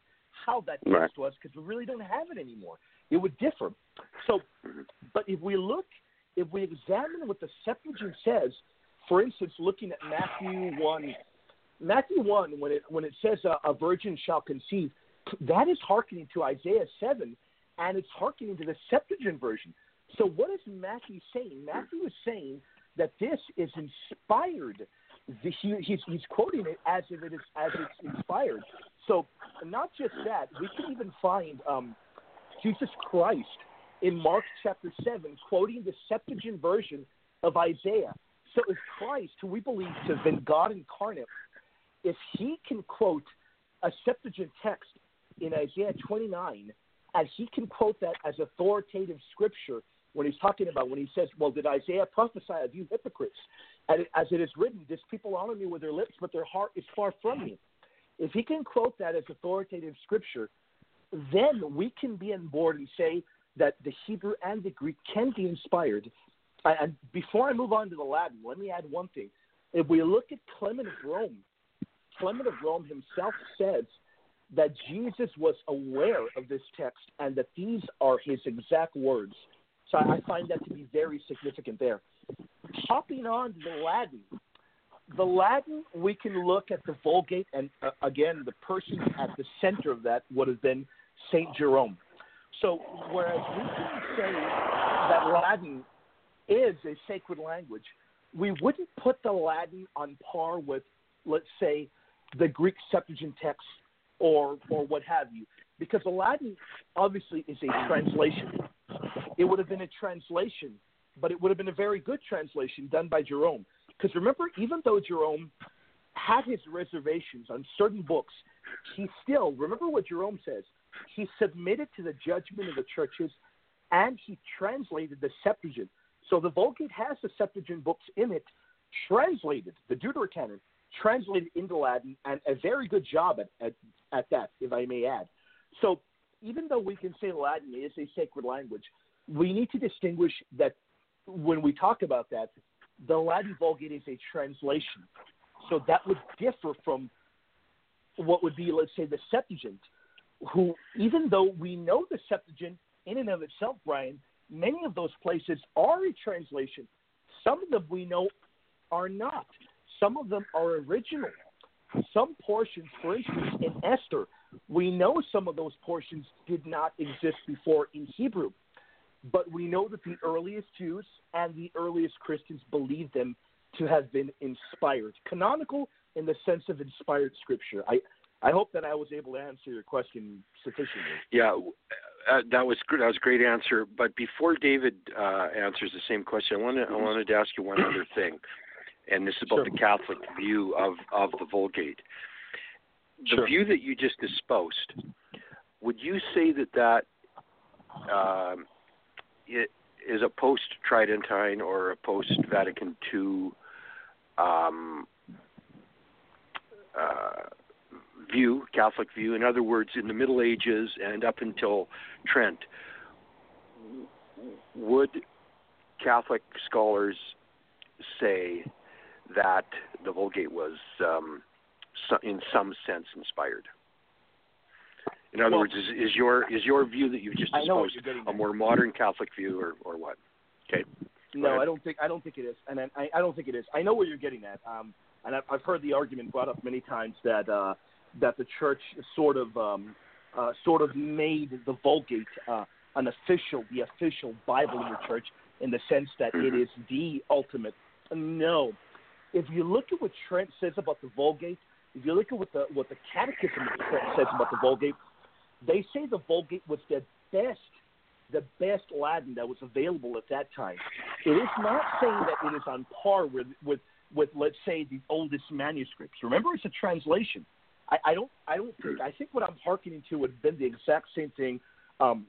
how that text right. was, because we really don't have it anymore. It would differ. So, but if we look, if we examine what the Septuagint says, for instance, looking at Matthew one, Matthew one, when it when it says uh, a virgin shall conceive, that is hearkening to Isaiah seven, and it's hearkening to the Septuagint version. So, what is Matthew saying? Matthew is saying that this is inspired. The, he, he's, he's quoting it as if it is as it's inspired. So not just that, we can even find um, Jesus Christ in Mark chapter seven quoting the Septuagint version of Isaiah. So if Christ, who we believe to have been God incarnate, if he can quote a Septuagint text in Isaiah twenty-nine, and he can quote that as authoritative scripture, when he's talking about, when he says, well, did Isaiah prophesy of you hypocrites? And as it is written, this people honor me with their lips, but their heart is far from me. If he can quote that as authoritative scripture, then we can be on board and say that the Hebrew and the Greek can be inspired. And before I move on to the Latin, let me add one thing. If we look at Clement of Rome, Clement of Rome himself says that Jesus was aware of this text and that these are his exact words. So I find that to be very significant there. Hopping on to the Latin, the Latin, we can look at the Vulgate, and uh, again, the person at the center of that would have been Saint Jerome. So whereas we can say that Latin is a sacred language, we wouldn't put the Latin on par with, let's say, the Greek Septuagint text or, or what have you, because the Latin obviously is a translation. It would have been a translation, but it would have been a very good translation done by Jerome. Because remember, even though Jerome had his reservations on certain books, he still, remember what Jerome says, he submitted to the judgment of the churches and he translated the Septuagint. So the Vulgate has the Septuagint books in it, translated, the Deuterocanon, translated into Latin, and a very good job at, at, at that, if I may add. So even though we can say Latin is a sacred language, we need to distinguish that when we talk about that, the Latin Vulgate is a translation. So that would differ from what would be, let's say, the Septuagint, who, even though we know the Septuagint in and of itself, Brian, many of those places are a translation. Some of them we know are not. Some of them are original. Some portions, for instance, in Esther, we know some of those portions did not exist before in Hebrew. But we know that the earliest Jews and the earliest Christians believed them to have been inspired. Canonical in the sense of inspired scripture. I, I hope that I was able to answer your question sufficiently. Yeah, uh, that was that was a great answer. But before David uh, answers the same question, I wanted, I wanted to ask you one other thing. And this is about sure. the Catholic view of, of the Vulgate. The sure. view that you just espoused, would you say that that... Uh, It is a post-Tridentine or a post-Vatican two um, uh, view, Catholic view. In other words, in the Middle Ages and up until Trent, would Catholic scholars say that the Vulgate was, um, in some sense, inspired? In other well, words, is, is your is your view that you've just exposed a more modern Catholic view, or, or what? Okay. No, I don't think I don't think it is, and I, I don't think it is. I know where you're getting at, um, and I've, I've heard the argument brought up many times that uh, that the Church sort of um, uh, sort of made the Vulgate uh, an official, the official Bible of the Church, in the sense that it is the ultimate. No, if you look at what Trent says about the Vulgate, if you look at what the what the Catechism of Trent says about the Vulgate. They say the Vulgate was the best, the best Latin that was available at that time. It is not saying that it is on par with, with, with let's say, the oldest manuscripts. Remember, it's a translation. I, I don't, I don't think. I think what I'm hearkening to would have been the exact same thing um,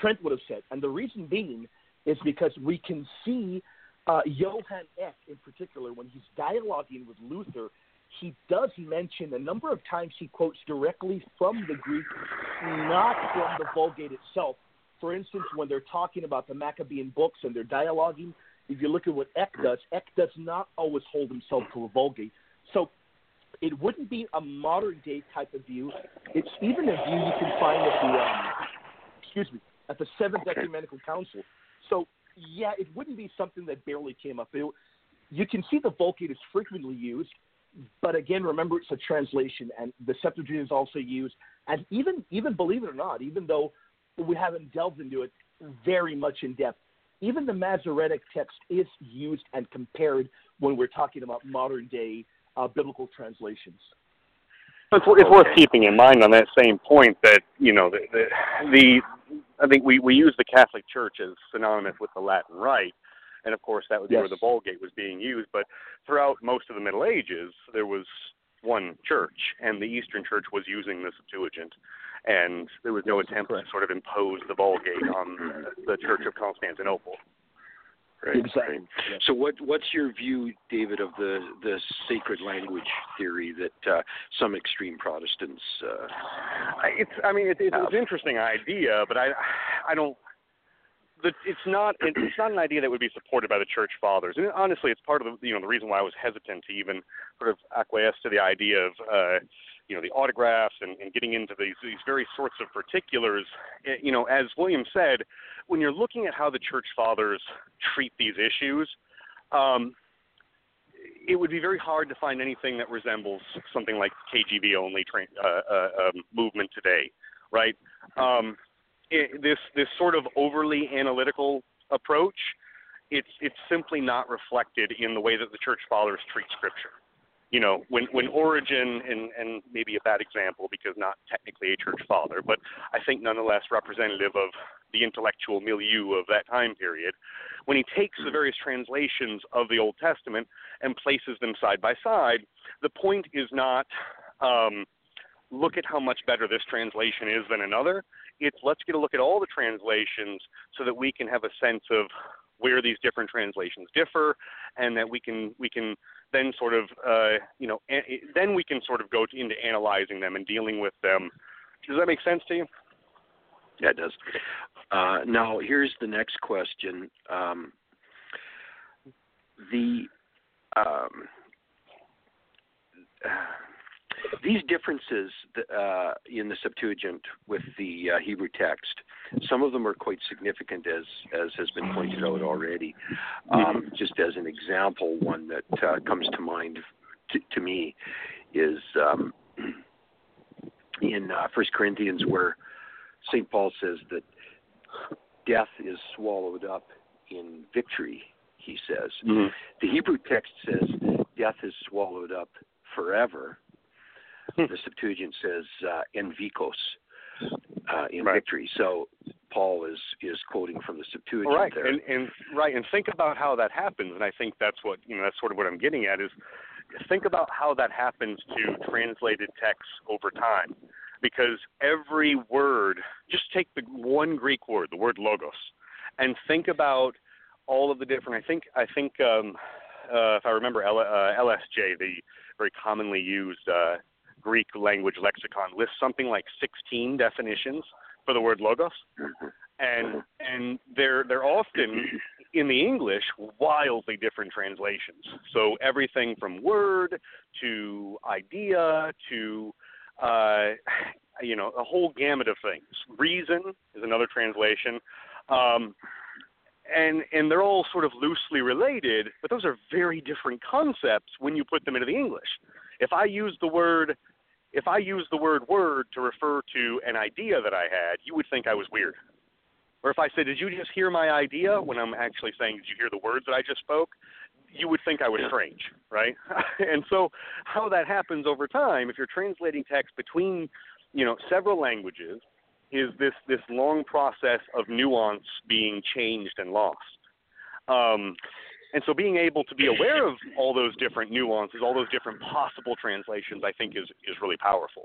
Trent would have said, and the reason being is because we can see uh, Johann Eck in particular when he's dialoguing with Luther. He does mention a number of times he quotes directly from the Greek, not from the Vulgate itself. For instance, when they're talking about the Maccabean books and they're dialoguing, if you look at what Eck does, Eck does not always hold himself to a Vulgate. So it wouldn't be a modern-day type of view. It's even a view you can find at the, um, excuse me, at the Seventh Ecumenical Council. So, yeah, it wouldn't be something that barely came up. It, you can see the Vulgate is frequently used. But again, remember, it's a translation, and the Septuagint is also used. And even, even believe it or not, even though we haven't delved into it very much in depth, even the Masoretic text is used and compared when we're talking about modern-day uh, biblical translations. It's, it's okay. worth keeping in mind on that same point that, you know, the, the, the I think we, we use the Catholic Church as synonymous with the Latin Rite. And, of course, that was yes. where the Vulgate was being used. But throughout most of the Middle Ages, there was one church, and the Eastern Church was using the Septuagint. And there was no attempt Correct. to sort of impose the Vulgate on the Church of Constantinople. Right. Exactly. Right. Yes. So what, what's your view, David, of the, the sacred language theory that uh, some extreme Protestants uh, It's I mean, it, it's an interesting idea, but I, I don't the, it's not it's not an idea that would be supported by the church fathers. And honestly, it's part of the, you know, the reason why I was hesitant to even sort of acquiesce to the idea of uh, you know, the autographs and, and getting into these these very sorts of particulars. You know, as William said, when you're looking at how the church fathers treat these issues, um, it would be very hard to find anything that resembles something like K J V only train, uh, uh, um, movement today, right? Um, It, this this sort of overly analytical approach, it's it's simply not reflected in the way that the church fathers treat scripture. You know, when when Origen, and, and maybe a bad example because not technically a church father, but I think nonetheless representative of the intellectual milieu of that time period, when he takes the various translations of the Old Testament and places them side by side, the point is not um, look at how much better this translation is than another. It's let's get a look at all the translations so that we can have a sense of where these different translations differ, and that we can we can then sort of uh, you know an, then we can sort of go into analyzing them and dealing with them. Does that make sense to you? Yeah, it does. Uh, now here's the next question. Um, the um, uh, These differences uh, in the Septuagint with the uh, Hebrew text, some of them are quite significant, as as has been pointed out already. Um, just as an example, one that uh, comes to mind t- to me is um, in uh, First Corinthians, where Saint Paul says that death is swallowed up in victory, he says. Mm-hmm. The Hebrew text says death is swallowed up forever. The Septuagint says uh, "en vicos," uh, in right. victory. So Paul is, is quoting from the Septuagint right. there. And, and right, and think about how that happens. And I think that's what you know. That's sort of what I'm getting at is think about how that happens to translated texts over time, because every word. Just take the one Greek word, the word logos, and think about all of the different. I think I think um, uh, if I remember L, uh, L S J, the very commonly used. Uh, Greek language lexicon lists something like sixteen definitions for the word logos, and and they're they're often in the English wildly different translations. So everything from word to idea to uh, you know a whole gamut of things. Reason is another translation, um, and and they're all sort of loosely related, but those are very different concepts when you put them into the English. If I use the word If I use the word word to refer to an idea that I had, you would think I was weird. Or if I said, did you just hear my idea, when I'm actually saying, did you hear the words that I just spoke, you would think I was strange, right? And so how that happens over time, if you're translating text between, you know, several languages, is this, this long process of nuance being changed and lost. Um, And so being able to be aware of all those different nuances, all those different possible translations, I think is, is really powerful.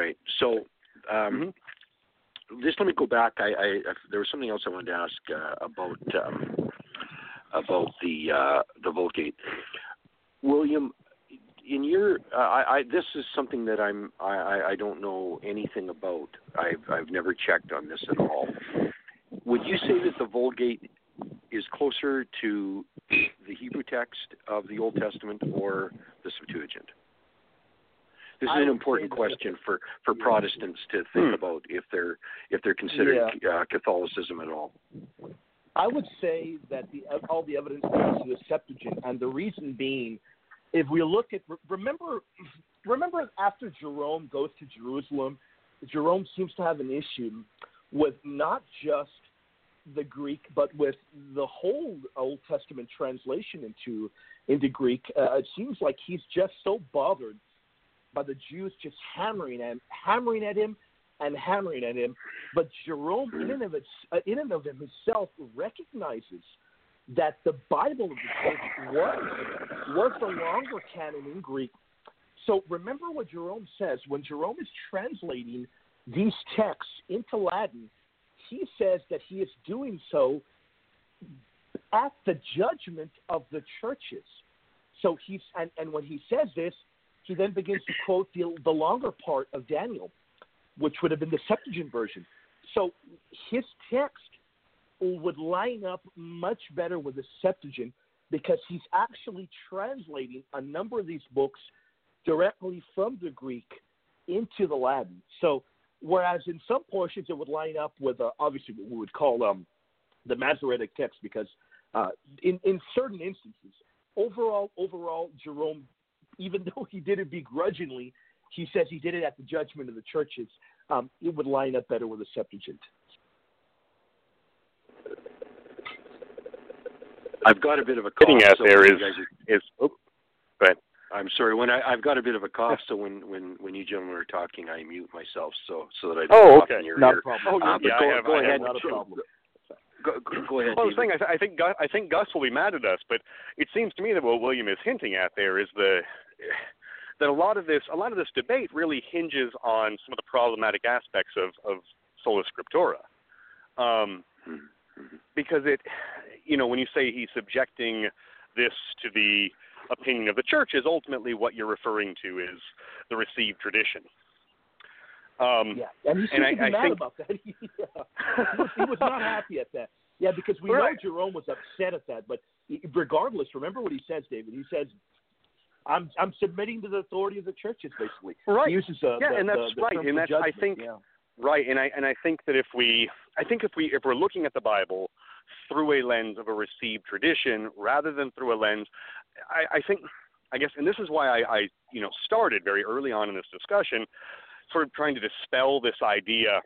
Right. So um, mm-hmm. just let me go back. I, I, I there was something else I wanted to ask uh, about um, about the uh, the Vulgate. William, in your uh, I, I this is something that I'm I, I don't know anything about. I've I've never checked on this at all. Would you say that the Vulgate is closer to the Hebrew text of the Old Testament or the Septuagint? This is an important question for, for Protestants to think about if they're if they're considering yeah. uh, Catholicism at all. I would say that the all the evidence points to the Septuagint, and the reason being, if we look at remember remember after Jerome goes to Jerusalem, Jerome seems to have an issue with not just the Greek, but with the whole Old Testament translation into into Greek. Uh, it seems like he's just so bothered by the Jews just hammering and hammering at him and hammering at him. But Jerome, in and of, its, uh, in and of himself, recognizes that the Bible of the Church was was the longer canon in Greek. So remember what Jerome says when Jerome is translating these texts into Latin. He says that he is doing so at the judgment of the churches. So he's and, and when he says this, he then begins to quote the, the longer part of Daniel, which would have been the Septuagint version. So his text would line up much better with the Septuagint because he's actually translating a number of these books directly from the Greek into the Latin. So whereas in some portions it would line up with uh, obviously what we would call um, the Masoretic text, because uh, in, in certain instances, overall, overall, Jerome, even though he did it begrudgingly, he says he did it at the judgment of the churches. Um, it would line up better with the Septuagint. I've got a bit of a cough. Out so there is, are, is oh, go ahead. I'm sorry. When I, I've got a bit of a cough, so when, when, when you gentlemen are talking, I mute myself so so that I don't oh, cough okay. in your not ear. Oh, uh, yeah, go, have, go ahead. Not a problem. Go, go ahead. Well, the thing I think Gus, I think Gus will be mad at us, but it seems to me that what William is hinting at there is the that a lot of this a lot of this debate really hinges on some of the problematic aspects of, of sola scriptura, um, because it you know when you say he's subjecting this to the opinion of the churches, ultimately what you're referring to is the received tradition. Um, yeah, and he seemed and to be I, mad I think... about that. yeah. he, was, he was not happy at that. Yeah, because we right. know Jerome was upset at that. But regardless, remember what he says, David. He says, "I'm I'm submitting to the authority of the churches." Basically, right? He uses uh, yeah, the, and that's the, the right, and that's judgment. I think yeah. right, and I and I think that if we, I think if we if we're looking at the Bible through a lens of a received tradition rather than through a lens, I, I think, I guess, and this is why I, I you know started very early on in this discussion, sort of trying to dispel this idea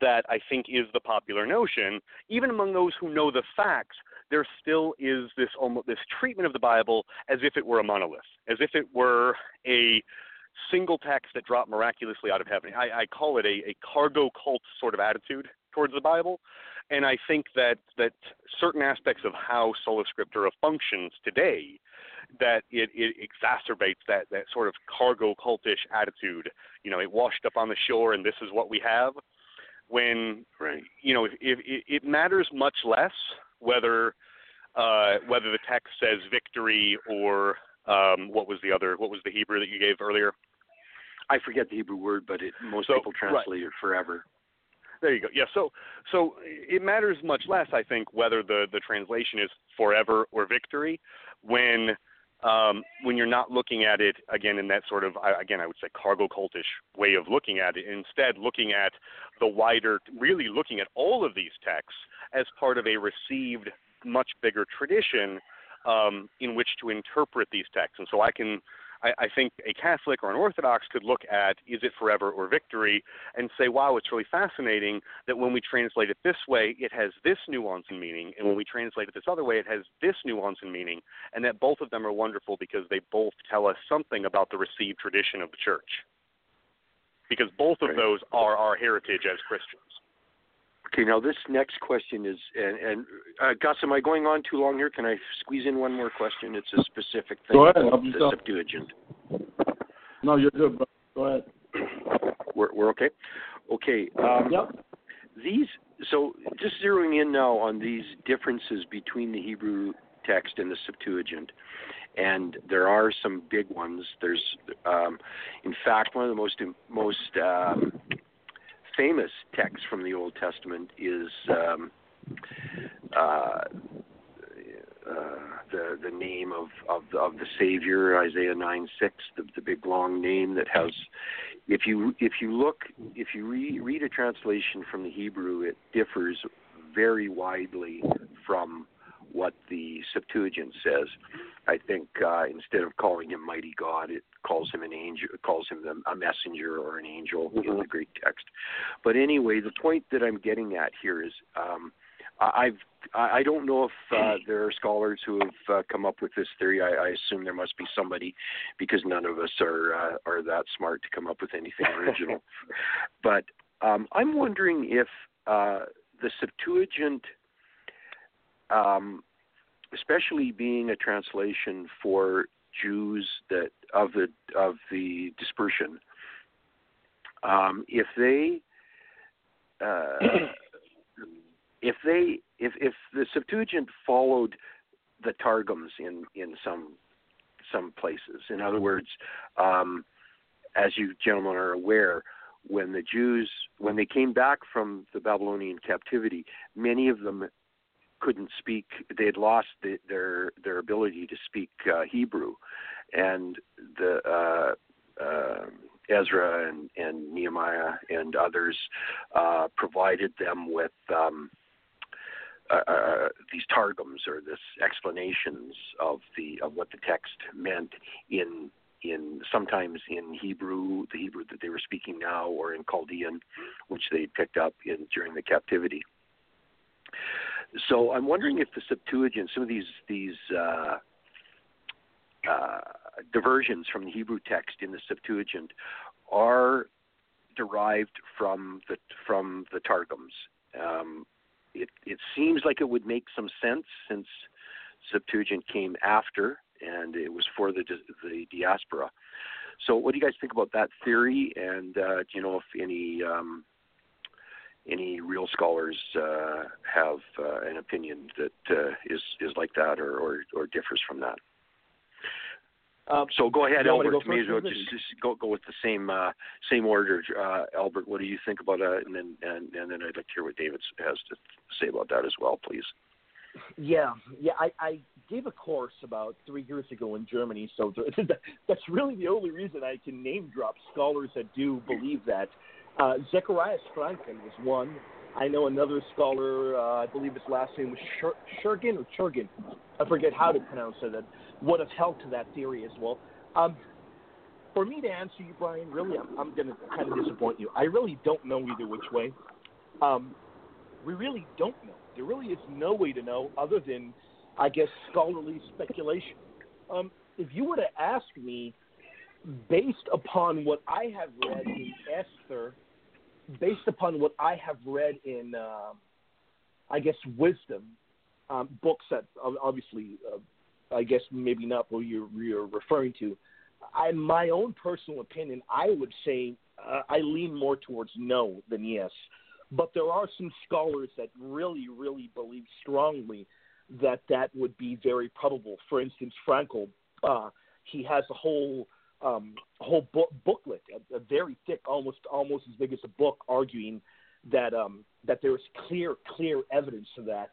that I think is the popular notion. Even among those who know the facts, there still is this almost, this treatment of the Bible as if it were a monolith, as if it were a single text that dropped miraculously out of heaven. I, I call it a, a cargo cult sort of attitude towards the Bible, and I think that that certain aspects of how sola scriptura functions today, that it, it exacerbates that, that sort of cargo cultish attitude. You know, it washed up on the shore, and this is what we have. When right. you know, if, if, if it matters much less whether uh, whether the text says victory or um, what was the other? What was the Hebrew that you gave earlier? I forget the Hebrew word, but it, most so, people translate right. it forever. There you go. Yeah, so so it matters much less, I think, whether the, the translation is forever or victory when um, when you're not looking at it, again, in that sort of, again, I would say cargo cultish way of looking at it. Instead, looking at the wider, really looking at all of these texts as part of a received, much bigger tradition um, in which to interpret these texts. And so I can... I think a Catholic or an Orthodox could look at is it forever or victory and say, wow, it's really fascinating that when we translate it this way, it has this nuance and meaning, and when we translate it this other way, it has this nuance and meaning, and that both of them are wonderful because they both tell us something about the received tradition of the church, because both of those are our heritage as Christians. Okay, now this next question is, and, and uh, Gus, am I going on too long here? Can I squeeze in one more question? It's a specific thing. Go ahead. Help yourself. The Septuagint. No, you're good, bro. Go ahead. We're, we're okay? Okay. Um, yep. These, so just zeroing in now on these differences between the Hebrew text and the Septuagint, and there are some big ones. There's, um, in fact, one of the most, most, um, famous text from the Old Testament is um, uh, uh, the the name of, of of the Savior, Isaiah nine six, the, the big long name that has. If you if you look if you re, read a translation from the Hebrew, it differs very widely from what the Septuagint says. I think uh, instead of calling him Mighty God, it calls him an angel, calls him a messenger or an angel mm-hmm. in the Greek text. But anyway, the point that I'm getting at here is um, I've I don't know if uh, there are scholars who have uh, come up with this theory. I, I assume there must be somebody, because none of us are uh, are that smart to come up with anything original. But um, I'm wondering if uh, the Septuagint. Um, especially being a translation for Jews that of the of the dispersion, um, if they uh, if they if if the Septuagint followed the Targums in, in some some places, in other words, um, as you gentlemen are aware, when the Jews, when they came back from the Babylonian captivity, many of them couldn't speak. They had lost the, their their ability to speak uh, Hebrew, and the uh, uh, Ezra and, and Nehemiah and others uh, provided them with um, uh, uh, these targums, or this explanations of the of what the text meant in. In sometimes in Hebrew, the Hebrew that they were speaking now, or in Chaldean, which they picked up in during the captivity. So I'm wondering if the Septuagint, some of these these uh, uh, diversions from the Hebrew text in the Septuagint, are derived from the from the Targums. Um, it it seems like it would make some sense, since Septuagint came after, and it was for the the diaspora. So what do you guys think about that theory? And uh, do you know if any um, any real scholars uh, have uh, an opinion that uh, is is like that, or, or, or differs from that? Um, so go ahead, Albert. Maybe we'll just, just go go with the same uh, same order, uh, Albert. What do you think about that? And then and, and then I'd like to hear what David has to say about that as well, please. Yeah, yeah. I, I gave a course about three years ago in Germany, so that's really the only reason I can name drop scholars that do believe that. Uh, Zacharias Franken was one. I know another scholar, uh, I believe his last name was Shur- Shurgin or Churgin. I forget how to pronounce it. That would have held to that theory as well. Um, for me to answer you, Brian, really, I'm, I'm going to kind of disappoint you. I really don't know either which way. Um, we really don't know. There really is no way to know other than, I guess, scholarly speculation. Um, if you were to ask me, based upon what I have read in Esther, based upon what I have read in, uh, I guess, wisdom, um, books that obviously, uh, I guess, maybe not what you're, you're referring to, I, my own personal opinion, I would say uh, I lean more towards no than yes. But there are some scholars that really, really believe strongly that that would be very probable. For instance, Frankel, uh, he has a whole um, whole book, booklet, a, a very thick, almost almost as big as a book, arguing that um, that there is clear, clear evidence of that.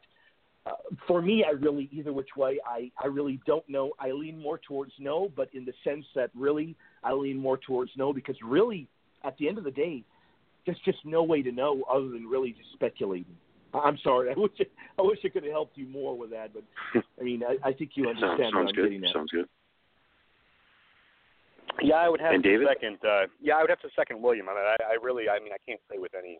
Uh, for me, I really, either which way, I, I really don't know. I lean more towards no, but in the sense that really I lean more towards no, because really, at the end of the day, there's just no way to know other than really just speculating. I'm sorry. I wish I, I wish I could have helped you more with that, but I mean, I, I think you understand sounds, what sounds I'm good. Getting at. Sounds good. Yeah, I would have and to David? second. Uh, yeah, I would have to second William. I mean, I, I really, I mean, I can't say with any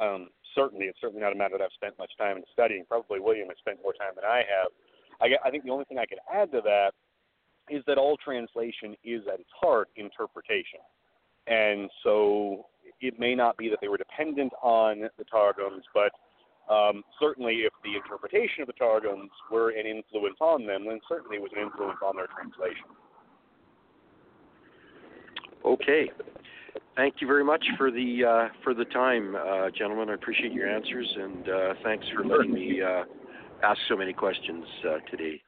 um, certainty. It's certainly not a matter that I've spent much time in studying. Probably William has spent more time than I have. I, I think the only thing I could add to that is that all translation is at its heart interpretation, and so. It may not be that they were dependent on the Targums, but um, certainly if the interpretation of the Targums were an influence on them, then certainly it was an influence on their translation. Okay. Thank you very much for the uh, for the time, uh, gentlemen. I appreciate your answers, and uh, thanks for letting me uh, ask so many questions uh, today.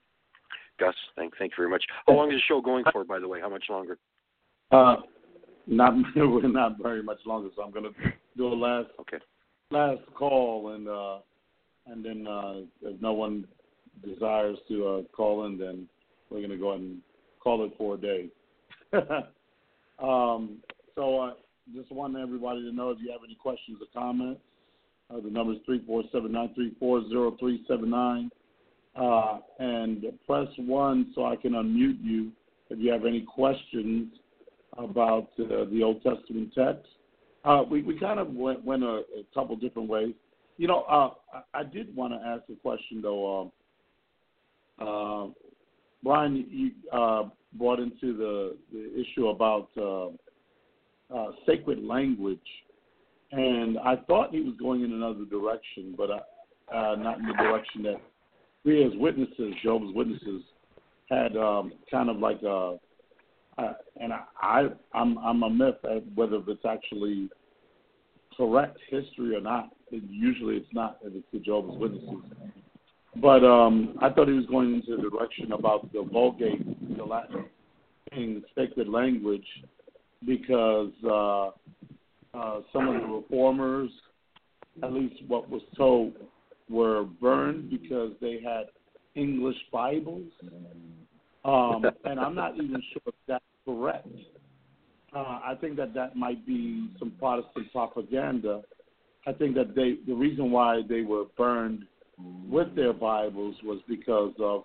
Gus, thank, thank you very much. How long is the show going for, by the way? How much longer? Uh Not not very much longer, so I'm gonna do a last okay. last call, and uh, and then uh, if no one desires to uh, call in, then we're gonna go ahead and call it for a day. um, so I uh, just want everybody to know, if you have any questions or comments, uh, the number is three four seven nine three four zero three seven nine, and press one so I can unmute you if you have any questions about uh, the Old Testament text. Uh, we, we kind of went, went a, a couple different ways. You know, uh, I, I did want to ask a question, though. Uh, uh, Brian, you uh, brought into the, the issue about uh, uh, sacred language, and I thought he was going in another direction, but I, uh, not in the direction that we as witnesses, Jehovah's Witnesses, had um, kind of like a Uh, and I, I, I'm, I'm a myth whether it's actually correct history or not. It, usually it's not if it's the Jehovah's Witnesses. But um, I thought he was going into the direction about the Vulgate, the Latin, sacred language, because uh, uh, some of the reformers, at least what was told, were burned because they had English Bibles. Um, and I'm not even sure if that's correct. Uh, I think that that might be some Protestant propaganda. I think that they, the reason why they were burned with their Bibles was because of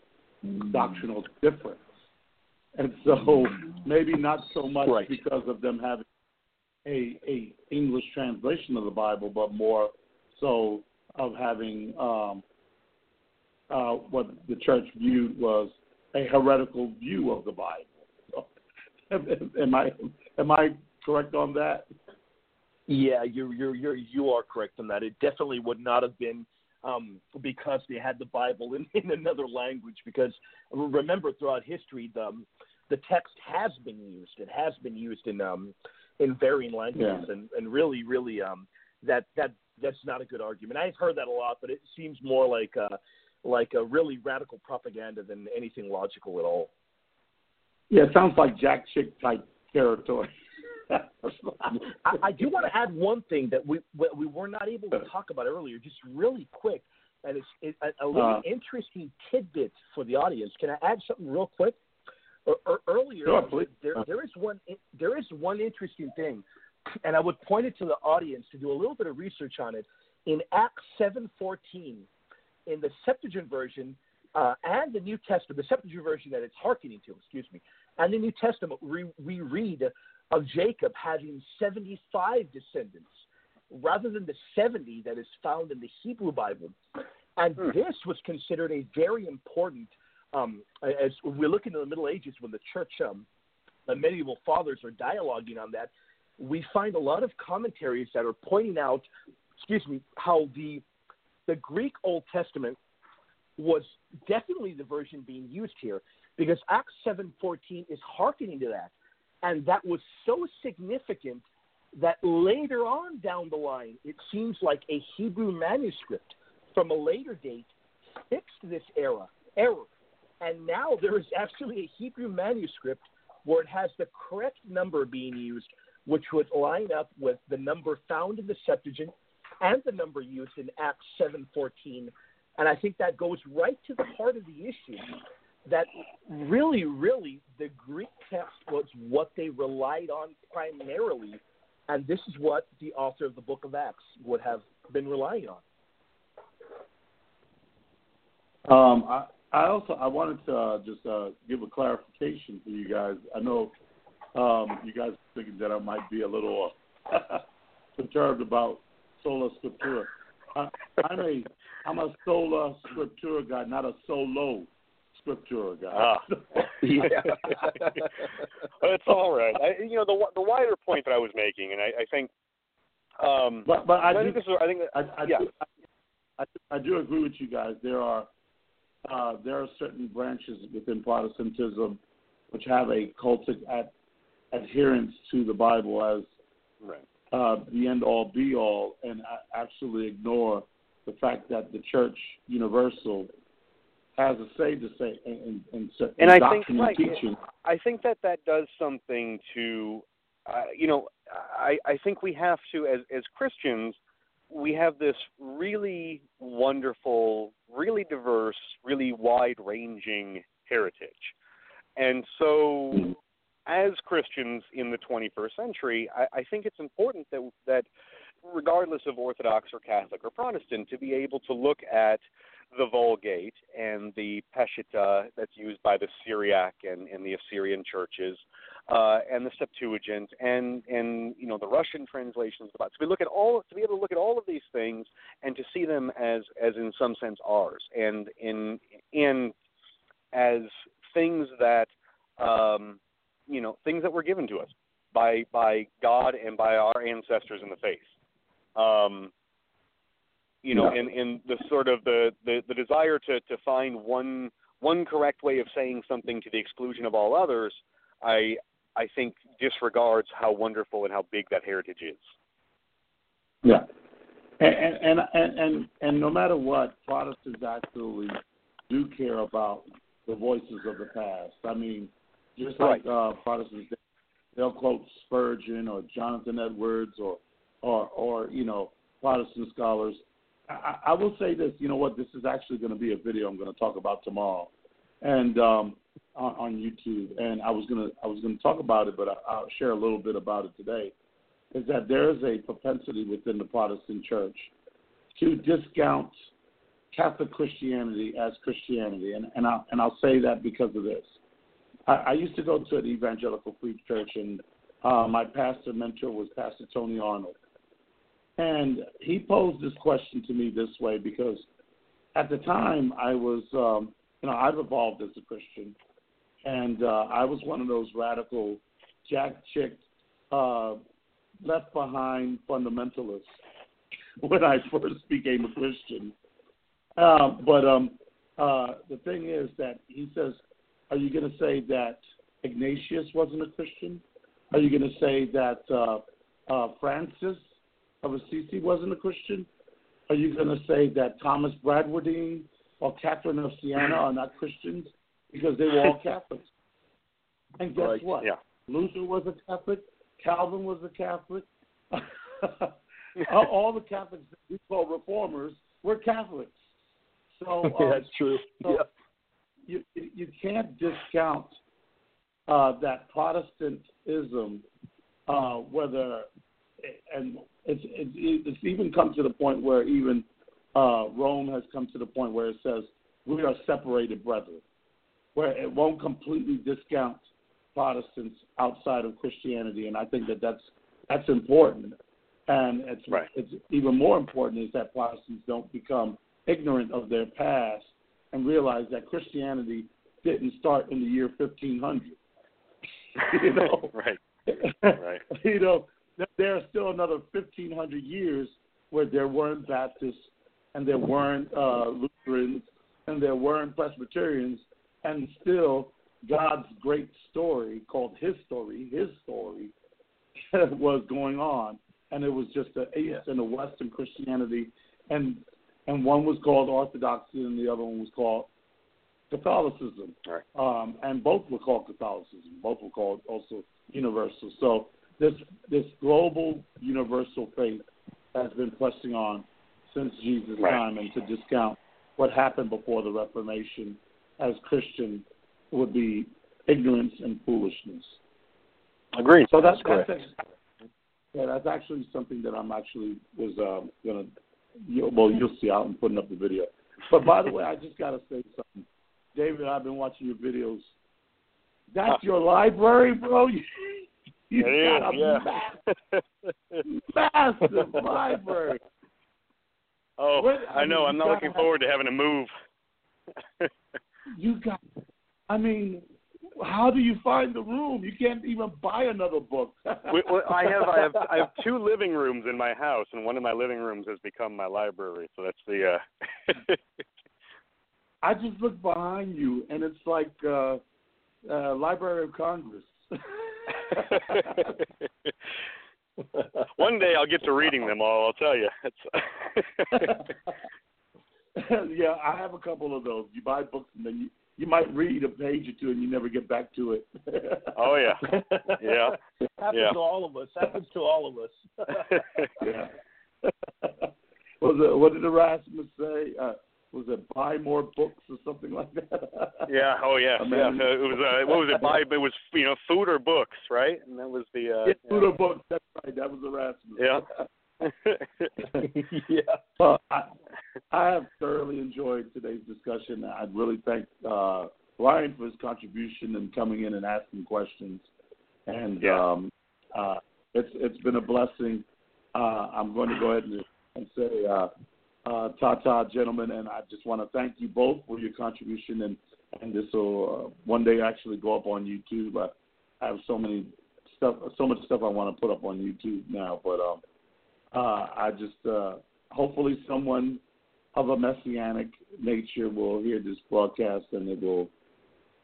doctrinal difference. And so maybe not so much right. because of them having a, a English translation of the Bible, but more so of having um, uh, what the church viewed was a heretical view of the Bible. So, am I am I correct on that? Yeah, you you you you are correct on that. It definitely would not have been um, because they had the Bible in, in another language. Because remember, throughout history, the the text has been used. It has been used in um, in varying languages, yeah. and, and really, really um, that that that's not a good argument. I've heard that a lot, but it seems more like a, like a really radical propaganda than anything logical at all. Yeah, it sounds like Jack Chick type territory. I, I do want to add one thing that we we were not able to talk about earlier, just really quick, and it's it, a, a little uh, interesting tidbit for the audience. Can I add something real quick? Or, or earlier, sure, there, there is one there is one interesting thing, and I would point it to the audience to do a little bit of research on it. In Acts seven fourteen, in the Septuagint version uh, and the New Testament, the Septuagint version that it's hearkening to, excuse me, and the New Testament, we, we read of Jacob having seventy-five descendants rather than the seventy that is found in the Hebrew Bible. And hmm. this was considered a very important, um, as we look into the Middle Ages when the church, um, the medieval fathers are dialoguing on that, we find a lot of commentaries that are pointing out, excuse me, how the the Greek Old Testament was definitely the version being used here, because Acts seven fourteen is hearkening to that. And that was so significant that later on down the line, it seems like a Hebrew manuscript from a later date fixed this error. error. And now there is actually a Hebrew manuscript where it has the correct number being used, which would line up with the number found in the Septuagint and the number used in Acts seven fourteen. And I think that goes right to the heart of the issue, that really, really the Greek text was what they relied on primarily, and this is what the author of the book of Acts would have been relying on. Um, I, I also I wanted to uh, just uh, give a clarification to you guys. I know um, you guys are thinking that I might be a little uh, perturbed about sola scriptura. I, I'm a I'm a sola scriptura guy, not a solo scriptura guy. Ah. Yeah. It's all right. I, you know, the the wider point that I was making, and I, I think, um, but but I, I do, think this is, I think that, I, I yeah. do I, I do agree with you guys. There are uh, there are certain branches within Protestantism which have a cultic ad, adherence to the Bible as right. uh, the end all be all, and actually ignore the fact that the Church Universal has a say to say in, in, in and I think, like, teaching. I think that that does something to, uh, you know, I, I think we have to, as, as Christians, we have this really wonderful, really diverse, really wide-ranging heritage. And so as Christians in the twenty-first century, I, I think it's important that that regardless of Orthodox or Catholic or Protestant, to be able to look at the Vulgate and the Peshitta that's used by the Syriac and, and the Assyrian churches, uh, and the Septuagint and, and, you know, the Russian translations. So we look at all, to be able to look at all of these things and to see them as, as in some sense ours, and in, in as things that, um, you know, things that were given to us by, by God and by our ancestors in the faith. Um, You know, yeah. and, and the sort of the, the, the desire to, to find one one correct way of saying something to the exclusion of all others, I I think disregards how wonderful and how big that heritage is. Yeah, and and and and, and no matter what, Protestants actually do care about the voices of the past. I mean, just right. like uh, Protestants, they'll quote Spurgeon or Jonathan Edwards or or, or you know, Protestant scholars. I, I will say this. You know what? This is actually going to be a video I'm going to talk about tomorrow, and um, on, on YouTube. And I was going to I was going to talk about it, but I, I'll share a little bit about it today. Is that there is a propensity within the Protestant church to discount Catholic Christianity as Christianity, and and I and I'll say that because of this. I, I used to go to an evangelical free church, and uh, my pastor mentor was Pastor Tony Arnold. And he posed this question to me this way, because at the time I was, um, you know, I've evolved as a Christian, and uh, I was one of those radical, jack chick, uh, left behind fundamentalists when I first became a Christian. Uh, but um, uh, the thing is that he says, are you going to say that Ignatius wasn't a Christian? Are you going to say that uh, uh, Francis of Assisi wasn't a Christian? Are you going to say that Thomas Bradwardine or Catherine of Siena are not Christians? Because they were all Catholics. And guess right. what? Yeah. Luther was a Catholic. Calvin was a Catholic. All the Catholics that we call reformers were Catholics. So um, yeah, that's true. So yeah. you, you can't discount uh, that Protestantism, uh, whether and it's, it's, it's even come to the point where even uh, Rome has come to the point where it says we are separated brethren, where it won't completely discount Protestants outside of Christianity, and I think that that's that's important, and it's right. it's even more important is that Protestants don't become ignorant of their past and realize that Christianity didn't start in the year fifteen hundred. You know, right, right. You know, there are still another fifteen hundred years where there weren't Baptists and there weren't uh, Lutherans and there weren't Presbyterians, and still God's great story called His story, His story, was going on, and it was just the East yeah. and the West in Christianity, and and one was called Orthodoxy and the other one was called Catholicism, right. um, and both were called Catholicism. Both were called also universal. So this this global universal faith has been pressing on since Jesus' right. time, and to discount what happened before the Reformation as Christian would be ignorance and foolishness. Agreed. So that's, that's correct. That's, yeah, that's actually something that I'm actually was uh, gonna. You, well, you'll see. I'm putting up the video. But by the way, I just gotta say something, David. I've been watching your videos. That's uh, your library, bro. You, you got is, a yeah. massive, massive library. Oh, what, I, I mean, know. I'm not looking forward have, to having to move. You got. I mean, how do you find the room? You can't even buy another book. well, I have, I have, I have two living rooms in my house, and one of my living rooms has become my library. So that's the. Uh... I just look behind you, and it's like uh, uh, Library of Congress. One day I'll get to reading them all. I'll tell you. Yeah, I have a couple of those. You buy books, and then you. You might read a page or two and you never get back to it. Oh, yeah. Yeah. It happens yeah. to all of us. happens to all of us. Yeah. Was it, what did Erasmus say? Uh, was it buy more books or something like that? Yeah. Oh, yeah. yeah. Uh, it was, uh, what was it? Buy, it was, you know, food or books, right? And that was the. Uh, yeah, food yeah. or books. That's right. That was Erasmus. Yeah. yeah. Well, I, I have thoroughly enjoyed today's discussion. I really thank uh, Ryan for his contribution and coming in and asking questions. And yeah. um, uh, it's it's been a blessing. Uh, I'm going to go ahead and, and say uh, uh, ta-ta, gentlemen, and I just want to thank you both for your contribution. And, and this will uh, one day actually go up on YouTube. I, I have so many stuff, so much stuff I want to put up on YouTube now, but. Um, Uh, I just uh, hopefully someone of a messianic nature will hear this broadcast and it will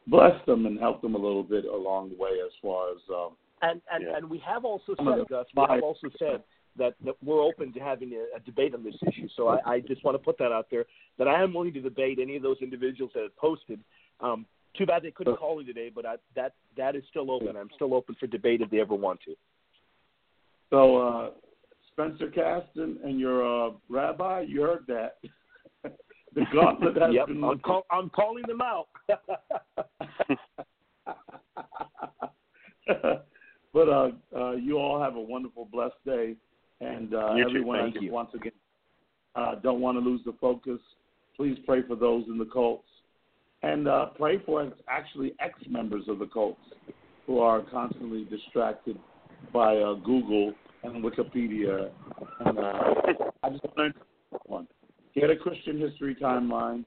bless them and help them a little bit along the way as far as um, and and, yeah. and we have also said, Gus, we have also said that, that we're open to having a, a debate on this issue. So I, I just want to put that out there that I am willing to debate any of those individuals that have posted. Um, too bad they couldn't call me today, but I, that that is still open. I'm still open for debate if they ever want to. So. Uh, Spencer Caston and your uh, rabbi, you heard that. The gauntlet has yep, been I'm, call, I'm calling them out. But uh, uh, you all have a wonderful, blessed day. And uh, everyone, too, I just, once again, uh, don't want to lose the focus. Please pray for those in the cults. And uh, pray for actually ex-members of the cults who are constantly distracted by uh, Google and Wikipedia. And uh, I just want to one. Get a Christian history timeline.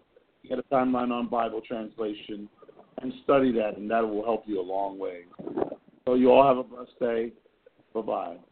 Get a timeline on Bible translation and study that, and that will help you a long way. So you all have a blessed day. Bye-bye.